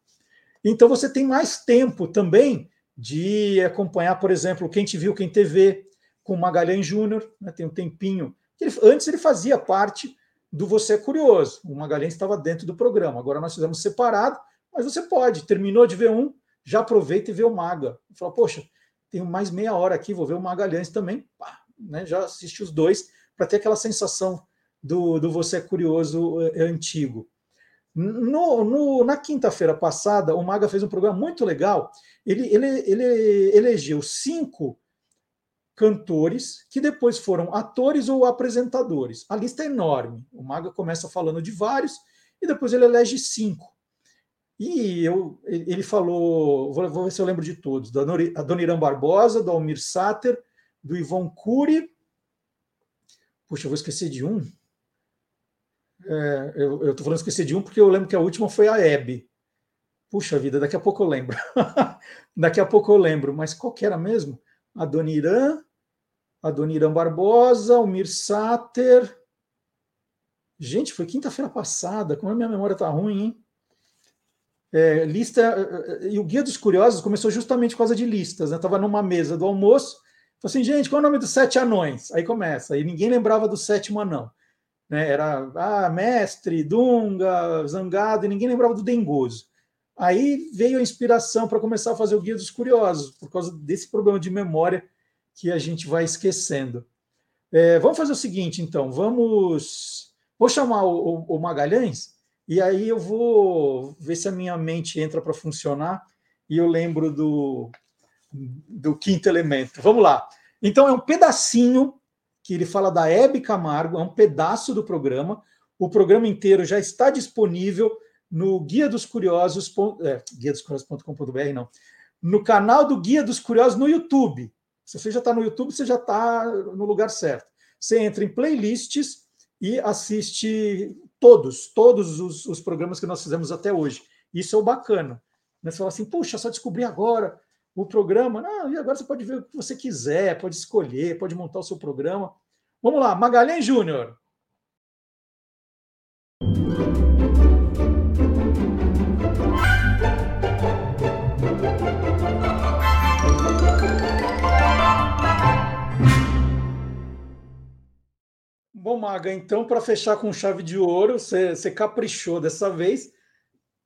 Então você tem mais tempo também de acompanhar, por exemplo, Quem Te Viu, Quem T V, com Magalhães Júnior, né, tem um tempinho. Ele, antes ele fazia parte do Você é Curioso. O Magalhães estava dentro do programa. Agora nós fizemos separado, mas você pode. Terminou de ver um, já aproveita e vê o Maga. Fala, poxa, tenho mais meia hora aqui, vou ver o Magalhães também. Pá, né, já assisti os dois, para ter aquela sensação do, do Você é Curioso é, é antigo. No, no, na quinta-feira passada, o Maga fez um programa muito legal. Ele, ele, ele elegeu cinco cantores que depois foram atores ou apresentadores. A lista é enorme. O Maga começa falando de vários e depois ele elege cinco. E eu, ele falou, vou ver se eu lembro de todos, da Dona Barbosa, do Almir Sater, do Ivon Cury. Puxa, eu vou esquecer de um. É, eu estou falando esquecer de um porque eu lembro que a última foi a Hebe. Puxa vida, daqui a pouco eu lembro. daqui a pouco eu lembro, mas qual que era mesmo? A Dona Irã, a Dona Irã Barbosa, o Mir Sater. Gente, foi quinta-feira passada, como a minha memória está ruim, hein? É, lista, e o Guia dos Curiosos começou justamente por causa de listas, né? Estava numa mesa do almoço, falei assim, gente, qual é o nome dos sete anões? Aí começa, e ninguém lembrava do sétimo anão. Né? Era ah, Mestre, Dunga, Zangado, e ninguém lembrava do Dengoso. Aí veio a inspiração para começar a fazer o Guia dos Curiosos, por causa desse problema de memória que a gente vai esquecendo. É, vamos fazer o seguinte, então, vamos... Vou chamar o, o Magalhães, e aí eu vou ver se a minha mente entra para funcionar, e eu lembro do, do Quinto Elemento. Vamos lá. Então, é um pedacinho que ele fala da Hebe Camargo, é um pedaço do programa. O programa inteiro já está disponível no Guia dos Curiosos, é, guia dos curiosos ponto com ponto b r, não, no canal do Guia dos Curiosos no YouTube. Se você já está no YouTube, você já está no lugar certo. Você entra em playlists e assiste todos, todos os, os programas que nós fizemos até hoje. Isso é o bacana. Você fala assim, puxa, só descobri agora o programa. Não, e agora você pode ver o que você quiser, pode escolher, pode montar o seu programa. Vamos lá, Magalhães Júnior. Bom, Maga, então, para fechar com chave de ouro, você, você caprichou dessa vez,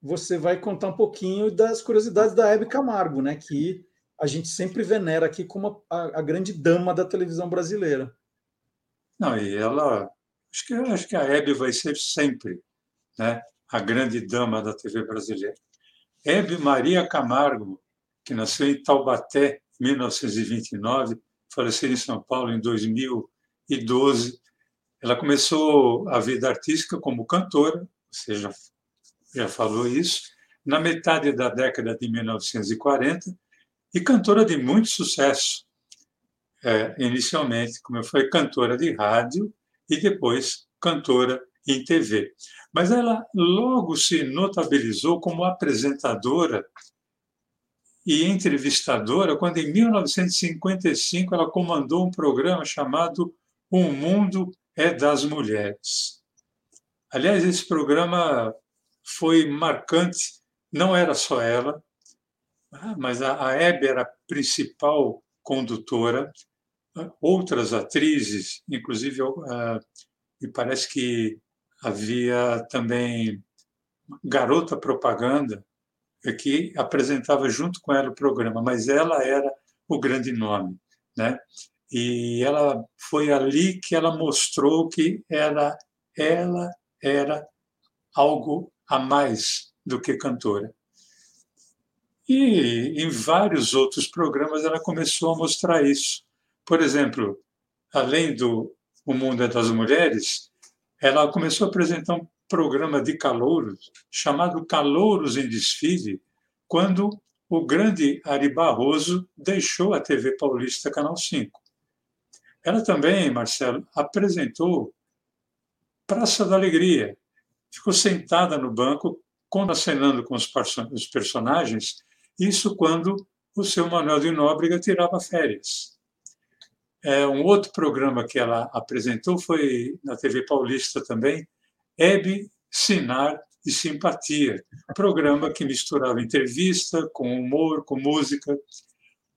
você vai contar um pouquinho das curiosidades da Hebe Camargo, né? Que a gente sempre venera aqui como a, a grande dama da televisão brasileira. Não, e ela... Acho que, acho que a Hebe vai ser sempre, né, a grande dama da T V brasileira. Hebe Maria Camargo, que nasceu em Taubaté, em mil novecentos e vinte e nove, faleceu em São Paulo em dois mil e doze, Ela começou a vida artística como cantora, você já, já falou isso, na metade da década de mil novecentos e quarenta, e cantora de muito sucesso, é, inicialmente, como eu falei, cantora de rádio e depois cantora em T V. Mas ela logo se notabilizou como apresentadora e entrevistadora quando, em mil novecentos e cinquenta e cinco, ela comandou um programa chamado Um Mundo é das Mulheres. Aliás, esse programa foi marcante, não era só ela, mas a Hebe era a principal condutora, outras atrizes, inclusive, me parece que havia também Garota Propaganda, que apresentava junto com ela o programa, mas ela era o grande nome, né? E ela foi ali que ela mostrou que ela, ela era algo a mais do que cantora. E em vários outros programas ela começou a mostrar isso. Por exemplo, além do O Mundo é das Mulheres, ela começou a apresentar um programa de calouros chamado Calouros em Desfile, quando o grande Ari Barroso deixou a T V Paulista, Canal cinco. Ela também, Marcelo, apresentou Praça da Alegria. Ficou sentada no banco, contracenando com os, os personagens, isso quando o seu Manuel de Nóbrega tirava férias. É, um outro programa que ela apresentou foi na T V Paulista também, Hebe, Sinar e Simpatia, programa que misturava entrevista com humor, com música.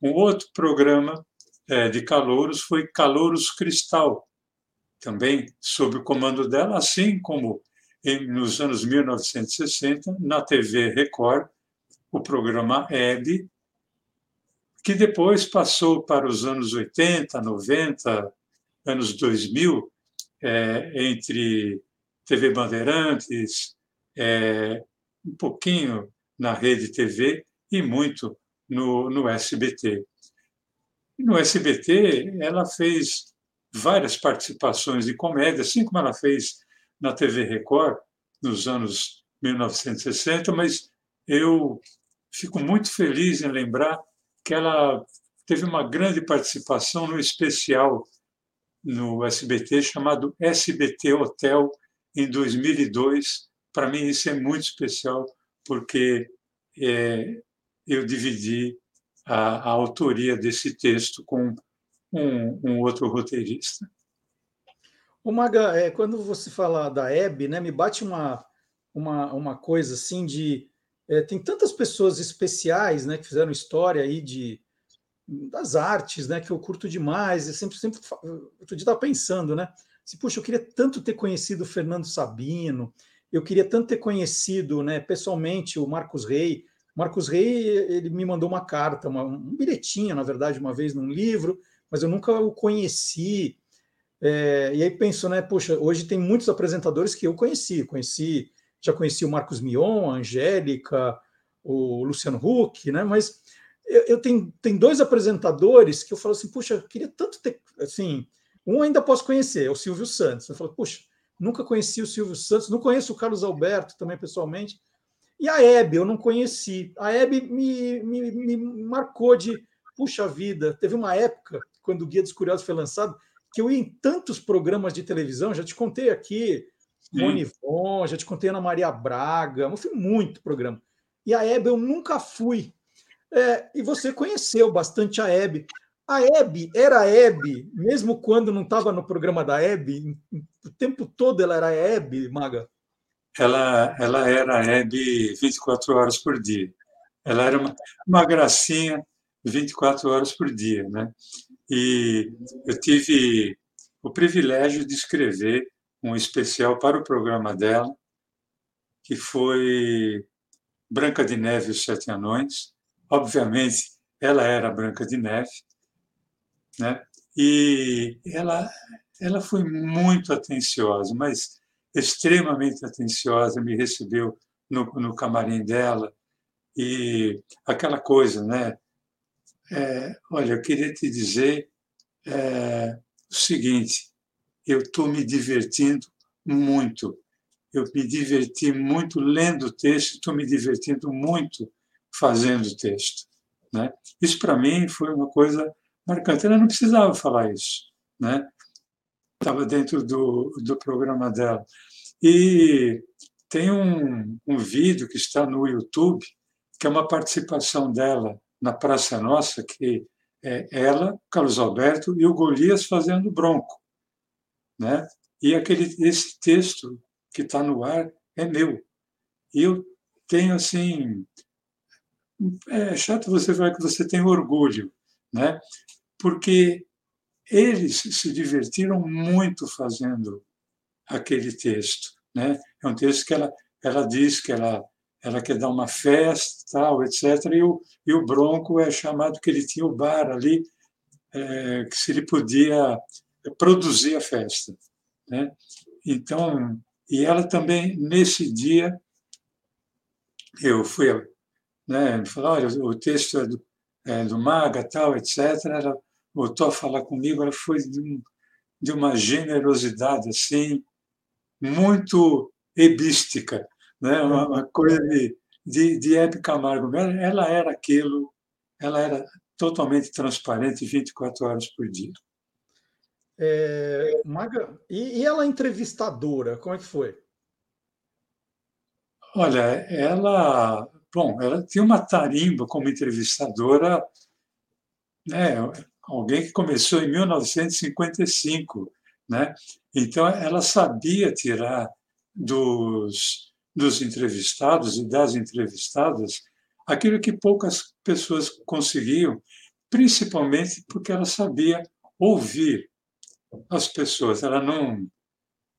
Um outro programa de calouros foi Calouros Cristal, também sob o comando dela, assim como em, nos anos mil novecentos e sessenta, na T V Record, o programa Hebe, que depois passou para os anos oitenta, noventa, anos dois mil, é, entre T V Bandeirantes, é, um pouquinho na Rede T V e muito no, no S B T. No S B T, ela fez várias participações de comédia, assim como ela fez na T V Record nos anos mil novecentos e sessenta, mas eu fico muito feliz em lembrar que ela teve uma grande participação no especial no S B T chamado S B T Hotel, em dois mil e dois. Para mim, isso é muito especial, porque é, eu dividi A, a autoria desse texto com um, um outro roteirista. Ô Maga, é, quando você fala da Hebe, né, me bate uma, uma, uma coisa assim de... É, tem tantas pessoas especiais, né, que fizeram história aí de, das artes, né, que eu curto demais, eu sempre, sempre outro dia estava pensando, né? Se, puxa, eu queria tanto ter conhecido o Fernando Sabino, eu queria tanto ter conhecido, né, pessoalmente o Marcos Rey. O Marcos Rey, ele me mandou uma carta, uma, um bilhetinho, na verdade, uma vez num livro, mas eu nunca o conheci. É, e aí penso, né, poxa, hoje tem muitos apresentadores que eu conheci, conheci, já conheci o Marcos Mion, a Angélica, o Luciano Huck, né, mas eu, eu tenho, tenho dois apresentadores que eu falo assim, poxa, eu queria tanto ter, assim, um ainda posso conhecer, é o Silvio Santos, eu falo, poxa, nunca conheci o Silvio Santos, não conheço o Carlos Alberto também pessoalmente, e a Hebe eu não conheci, a Hebe me, me, me marcou de, puxa vida, teve uma época, quando o Guia dos Curiosos foi lançado, que eu ia em tantos programas de televisão, já te contei aqui, Moni Von, já te contei Ana Maria Braga, eu fui muito programa. E a Hebe eu nunca fui. É, e você conheceu bastante a Hebe. A Hebe era a Hebe, mesmo quando não estava no programa da Hebe, o tempo todo ela era a Hebe, Maga? Ela, ela era a Hebe vinte e quatro horas por dia. Ela era uma, uma gracinha vinte e quatro horas por dia, né? E eu tive o privilégio de escrever um especial para o programa dela, que foi Branca de Neve e os Sete Anões. Obviamente, ela era Branca de Neve, né? E ela, ela foi muito atenciosa, mas extremamente atenciosa, me recebeu no, no camarim dela. E aquela coisa, né? É, olha, eu queria te dizer é, o seguinte, eu estou me divertindo muito, eu me diverti muito lendo o texto, estou me divertindo muito fazendo o texto, né? Isso, para mim, foi uma coisa marcante. Ela não precisava falar isso, né? Estava dentro do, do programa dela. E tem um, um vídeo que está no YouTube, que é uma participação dela na Praça Nossa, que é ela, Carlos Alberto e o Golias fazendo bronco, né? E aquele, esse texto que está no ar é meu. E eu tenho, assim... É chato você falar que você tem orgulho, né? Porque eles se divertiram muito fazendo aquele texto, né? É um texto que ela, ela diz que ela... ela quer dar uma festa, tal, etcétera. E o, e o Bronco é chamado que ele tinha o bar ali, é, que se ele podia produzir a festa, né? Então, e ela também, nesse dia, eu fui, né, falar, olha, o texto é do, é do Maga, tal, etcétera. Ela voltou a falar comigo, ela foi de, um, de uma generosidade, assim, muito hebística, né? Uma, uma coisa de, de, de Hebe Camargo. Ela era aquilo, ela era totalmente transparente vinte e quatro horas por dia. É, Maga, e, e ela entrevistadora, como é que foi? Olha, ela, bom, ela tinha uma tarimba como entrevistadora, né? Alguém que começou em mil novecentos e cinquenta e cinco, né? Então, ela sabia tirar dos... dos entrevistados e das entrevistadas, aquilo que poucas pessoas conseguiam, principalmente porque ela sabia ouvir as pessoas. Ela não,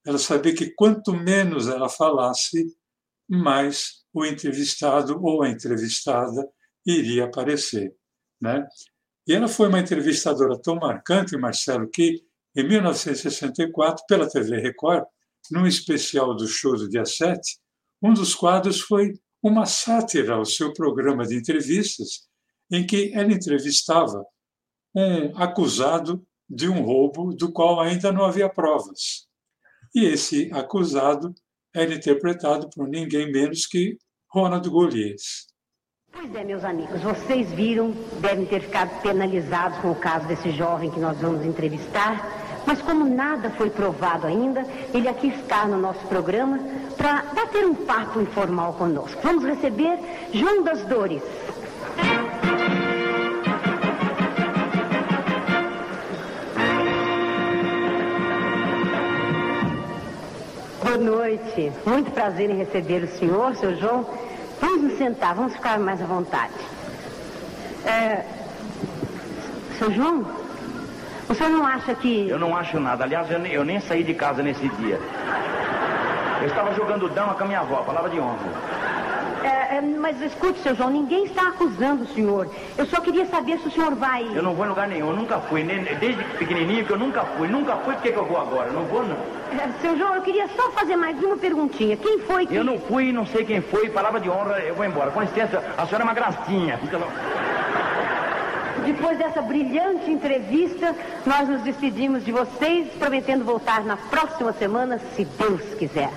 ela sabia que quanto menos ela falasse, mais o entrevistado ou a entrevistada iria aparecer, né? E ela foi uma entrevistadora tão marcante, Marcelo, que em mil novecentos e sessenta e quatro, pela T V Record, num especial do show do dia sete, um dos quadros foi uma sátira ao seu programa de entrevistas, em que ela entrevistava um acusado de um roubo do qual ainda não havia provas. E esse acusado era interpretado por ninguém menos que Ronald Golias. Pois é, meus amigos, vocês viram, devem ter ficado penalizados com o caso desse jovem que nós vamos entrevistar. Mas como nada foi provado ainda, ele aqui está no nosso programa para bater um papo informal conosco. Vamos receber João das Dores. Boa noite. Muito prazer em receber o senhor, seu João. Vamos nos sentar, vamos ficar mais à vontade. É... Seu João? O senhor não acha que... Eu não acho nada. Aliás, eu nem, eu nem saí de casa nesse dia. Eu estava jogando dama com a minha avó, palavra de honra. É, é, mas escute, seu João, ninguém está acusando o senhor. Eu só queria saber se o senhor vai... Eu não vou em lugar nenhum, eu nunca fui. Desde pequenininho que eu nunca fui. Nunca fui, por que eu vou agora? Não vou, não. É, seu João, eu queria só fazer mais uma perguntinha. Quem foi que... Eu não fui, não sei quem foi. Palavra de honra, eu vou embora. Com licença, a senhora é uma gracinha. Fica lá. Depois dessa brilhante entrevista, nós nos despedimos de vocês, prometendo voltar na próxima semana, se Deus quiser.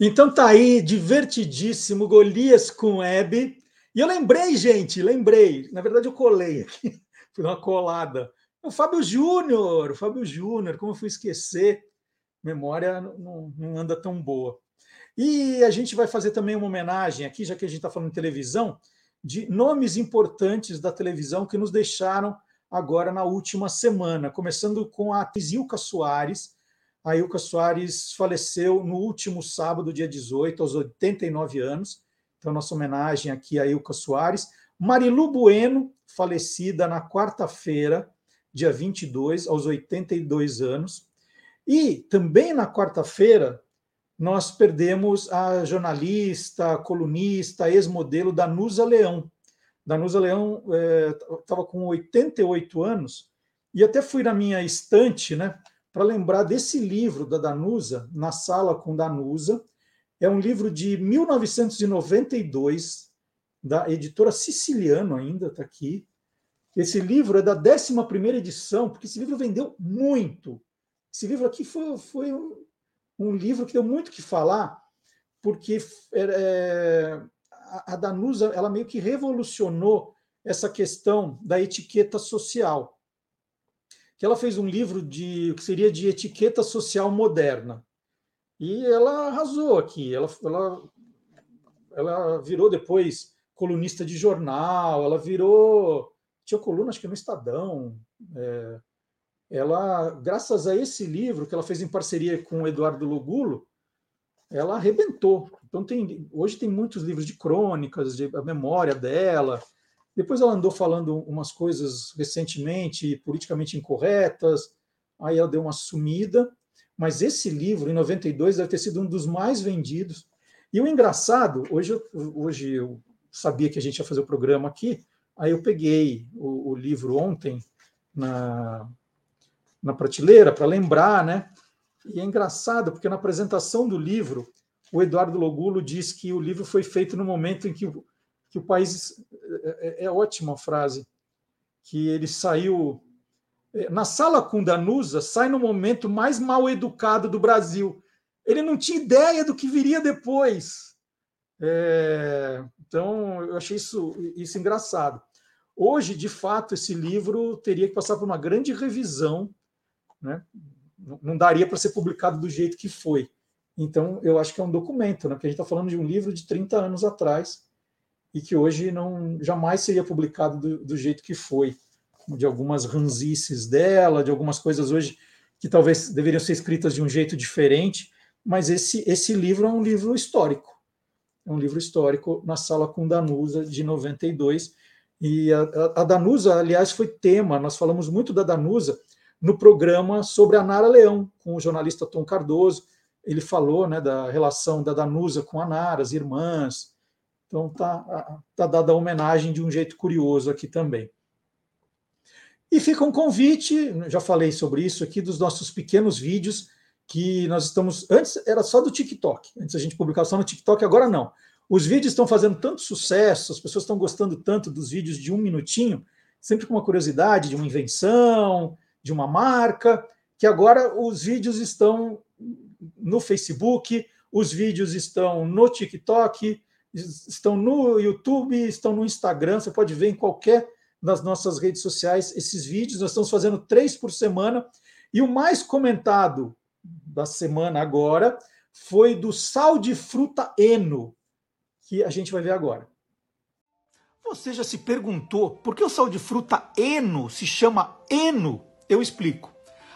Então tá aí, divertidíssimo, Golias com Hebe. E eu lembrei, gente, lembrei. Na verdade, eu colei aqui, fui uma colada. O Fábio Júnior, o Fábio Júnior, como eu fui esquecer? Memória não, não anda tão boa. E a gente vai fazer também uma homenagem aqui, já que a gente está falando de televisão, de nomes importantes da televisão que nos deixaram agora na última semana, começando com a atriz Ilka Soares. A Ilka Soares faleceu no último sábado, dia dezoito, aos oitenta e nove anos. Então, nossa homenagem aqui a Ilka Soares. Marilu Bueno, falecida na quarta-feira, dia vinte e dois, aos oitenta e dois anos. E também na quarta-feira nós perdemos a jornalista, colunista, ex-modelo Danusa Leão. Danusa Leão estava é, com oitenta e oito anos e até fui na minha estante, né, para lembrar desse livro da Danusa, Na Sala com Danusa. É um livro de mil novecentos e noventa e dois, da editora Siciliano, ainda está aqui. Esse livro é da décima primeira edição, porque esse livro vendeu muito. Esse livro aqui foi, foi um, um livro que deu muito o que falar, porque é, a Danusa ela meio que revolucionou essa questão da etiqueta social. Que ela fez um livro de, que seria de etiqueta social moderna. E ela arrasou aqui. Ela, ela, ela virou depois colunista de jornal, ela virou... Tinha coluna, acho que no Estadão... É, ela, graças a esse livro que ela fez em parceria com o Eduardo Lugulo, ela arrebentou. Então, tem, hoje tem muitos livros de crônicas, de, a memória dela. Depois ela andou falando umas coisas recentemente politicamente incorretas, aí ela deu uma sumida. Mas esse livro, em noventa e dois, deve ter sido um dos mais vendidos. E o engraçado, hoje eu, hoje eu sabia que a gente ia fazer o programa aqui, aí eu peguei o, o livro ontem na... na prateleira, para lembrar, né? E é engraçado, porque na apresentação do livro, o Eduardo Lugulo diz que o livro foi feito no momento em que o, que o país... É, é ótima a frase, que ele saiu... Na Sala com Danusa, sai no momento mais mal educado do Brasil. Ele não tinha ideia do que viria depois. É, então, eu achei isso, isso engraçado. Hoje, de fato, esse livro teria que passar por uma grande revisão, né? Não daria para ser publicado do jeito que foi. Então, eu acho que é um documento, né? Porque a gente está falando de um livro de trinta anos atrás e que hoje não, jamais seria publicado do, do jeito que foi, de algumas ranzices dela, de algumas coisas hoje que talvez deveriam ser escritas de um jeito diferente, mas esse, esse livro é um livro histórico. É um livro histórico, Na Sala com Danusa, de noventa e dois. E a, a Danusa, aliás, foi tema, nós falamos muito da Danusa, no programa sobre a Nara Leão, com o jornalista Tom Cardoso. Ele falou, né, da relação da Danusa com a Nara, as irmãs. Então está tá dada a homenagem de um jeito curioso aqui também. E fica um convite, já falei sobre isso aqui, dos nossos pequenos vídeos que nós estamos... Antes era só do TikTok, antes a gente publicava só no TikTok, agora não. Os vídeos estão fazendo tanto sucesso, as pessoas estão gostando tanto dos vídeos de um minutinho, sempre com uma curiosidade de uma invenção... de uma marca, que agora os vídeos estão no Facebook, os vídeos estão no TikTok, estão no YouTube, estão no Instagram, você pode ver em qualquer das nossas redes sociais esses vídeos. Nós estamos fazendo três por semana, e o mais comentado da semana agora foi do sal de fruta Eno, que a gente vai ver agora. Você já se perguntou por que o sal de fruta Eno se chama Eno? Eu explico.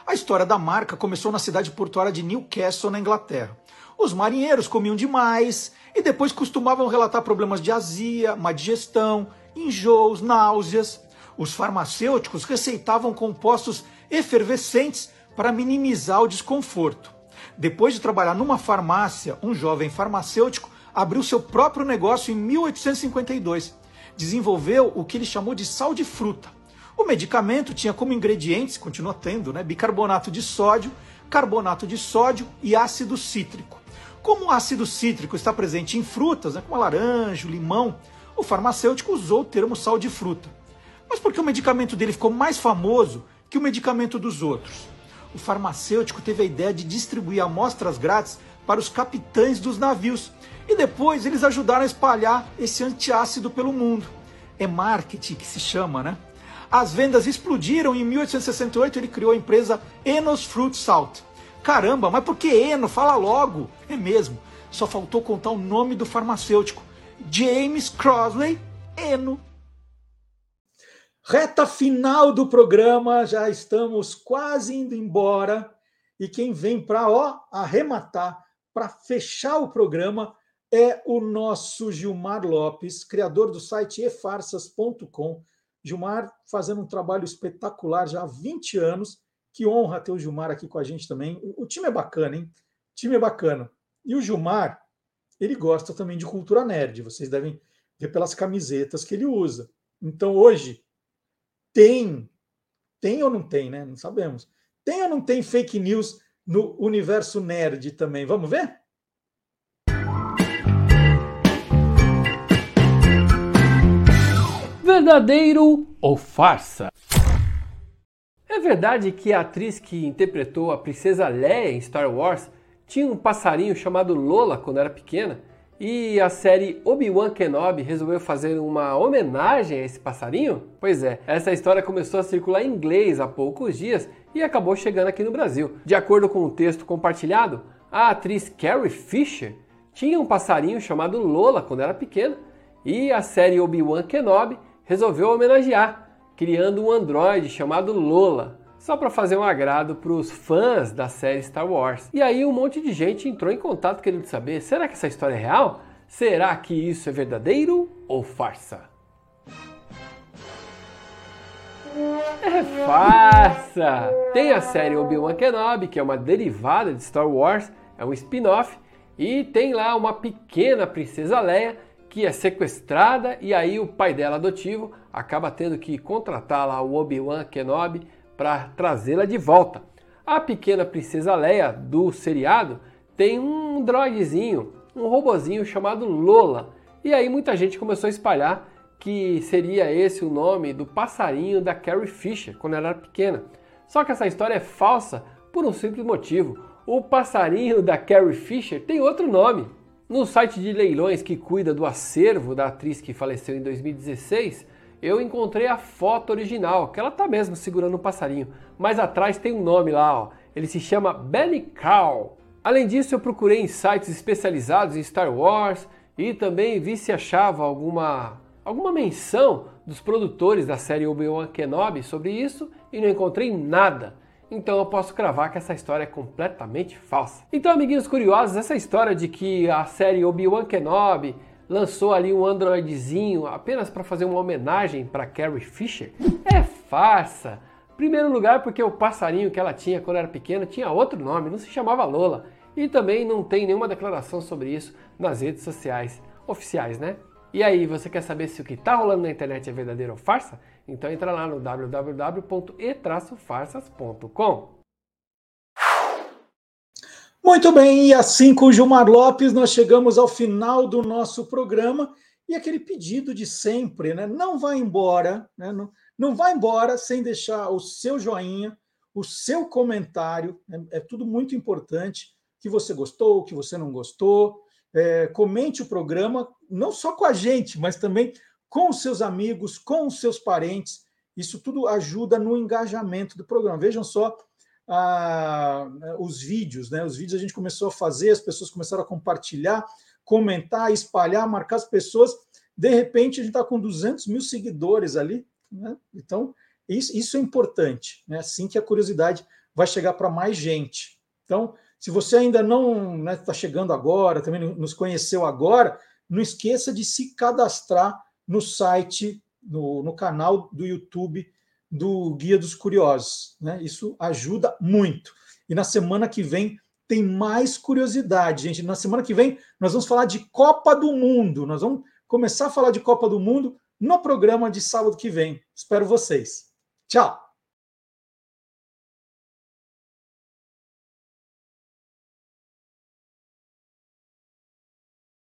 A história da marca começou na cidade portuária de Newcastle, na Inglaterra. Os marinheiros comiam demais e depois costumavam relatar problemas de azia, má digestão, enjoos, náuseas. os farmacêuticos receitavam compostos efervescentes para minimizar o desconforto. Depois de trabalhar numa farmácia, um jovem farmacêutico abriu seu próprio negócio em mil oitocentos e cinquenta e dois. Desenvolveu o que ele chamou de sal de fruta. O medicamento tinha como ingredientes, continua tendo, né, bicarbonato de sódio, carbonato de sódio e ácido cítrico. Como o ácido cítrico está presente em frutas, né, como a laranja, o limão, o farmacêutico usou o termo sal de fruta. Mas por que o medicamento dele ficou mais famoso que o medicamento dos outros? O farmacêutico teve a ideia de distribuir amostras grátis para os capitães dos navios e depois eles ajudaram a espalhar esse antiácido pelo mundo. É marketing que se chama, né? As vendas explodiram e em mil oitocentos e sessenta e oito ele criou a empresa Eno's Fruit Salt. Caramba, mas por que Eno? Fala logo! É mesmo, só faltou contar o nome do farmacêutico. James Crossley Eno. Reta final do programa, já estamos quase indo embora e quem vem para arrematar, para fechar o programa, é o nosso Gilmar Lopes, criador do site e farsas ponto com. Gilmar fazendo um trabalho espetacular já há vinte anos, que honra ter o Gilmar aqui com a gente também. O time é bacana, hein? O time é bacana. E o Gilmar, ele gosta também de cultura nerd, vocês devem ver pelas camisetas que ele usa. Então hoje... Tem, tem ou não tem, né? Não sabemos. Tem ou não tem fake news no universo nerd também? Vamos ver? Verdadeiro ou farsa? É verdade que a atriz que interpretou a princesa Leia em Star Wars tinha um passarinho chamado Lola quando era pequena e a série Obi-Wan Kenobi resolveu fazer uma homenagem a esse passarinho? Pois é, essa história começou a circular em inglês há poucos dias e acabou chegando aqui no Brasil. De acordo com o texto compartilhado, a atriz Carrie Fisher tinha um passarinho chamado Lola quando era pequena e a série Obi-Wan Kenobi resolveu homenagear, criando um androide chamado Lola, só para fazer um agrado para os fãs da série Star Wars. E aí um monte de gente entrou em contato querendo saber, será que essa história é real? Será que isso é verdadeiro ou farsa? É farsa! Tem a série Obi-Wan Kenobi, que é uma derivada de Star Wars, é um spin-off, e tem lá uma pequena princesa Leia que é sequestrada e aí o pai dela adotivo acaba tendo que contratar lá o Obi-Wan Kenobi para trazê-la de volta. A pequena princesa Leia do seriado tem um droidezinho, um robozinho chamado Lola. E aí muita gente começou a espalhar que seria esse o nome do passarinho da Carrie Fisher quando ela era pequena. Só que essa história é falsa por um simples motivo. O passarinho da Carrie Fisher tem outro nome. No site de leilões que cuida do acervo da atriz que faleceu em dois mil e dezesseis, eu encontrei a foto original, que ela tá mesmo segurando um passarinho, mas atrás tem um nome lá, ó. Ele se chama Benny Cow. Além disso, eu procurei em sites especializados em Star Wars e também vi se achava alguma, alguma menção dos produtores da série Obi-Wan Kenobi sobre isso e não encontrei nada. Então eu posso cravar que essa história é completamente falsa. Então, amiguinhos curiosos, essa história de que a série Obi-Wan Kenobi lançou ali um androidezinho apenas para fazer uma homenagem para Carrie Fisher, é farsa. Em primeiro lugar, porque o passarinho que ela tinha quando era pequena tinha outro nome, não se chamava Lola. E também não tem nenhuma declaração sobre isso nas redes sociais oficiais, né? E aí, você quer saber se o que está rolando na internet é verdadeiro ou farsa? Então entra lá no w w w ponto e traço farsas ponto com. Muito bem, e assim com o Gilmar Lopes nós chegamos ao final do nosso programa e aquele pedido de sempre, né? Não vai embora, né? não, não vai embora sem deixar o seu joinha, o seu comentário, né? É tudo muito importante, que você gostou, que você não gostou, é, comente o programa, não só com a gente, mas também com os seus amigos, com os seus parentes, isso tudo ajuda no engajamento do programa, vejam só, Ah, os vídeos, né? Os vídeos a gente começou a fazer, as pessoas começaram a compartilhar, comentar, espalhar, marcar as pessoas. De repente, a gente está com duzentos mil seguidores ali, né? Então, isso, isso é importante, né? Assim que a curiosidade vai chegar para mais gente. Então, se você ainda não está, né, chegando agora, também nos conheceu agora, não esqueça de se cadastrar no site no, no canal do YouTube do Guia dos Curiosos, né? Isso ajuda muito. E na semana que vem tem mais curiosidade, gente. Na semana que vem nós vamos falar de Copa do Mundo. Nós vamos começar a falar de Copa do Mundo no programa de sábado que vem. Espero vocês. Tchau!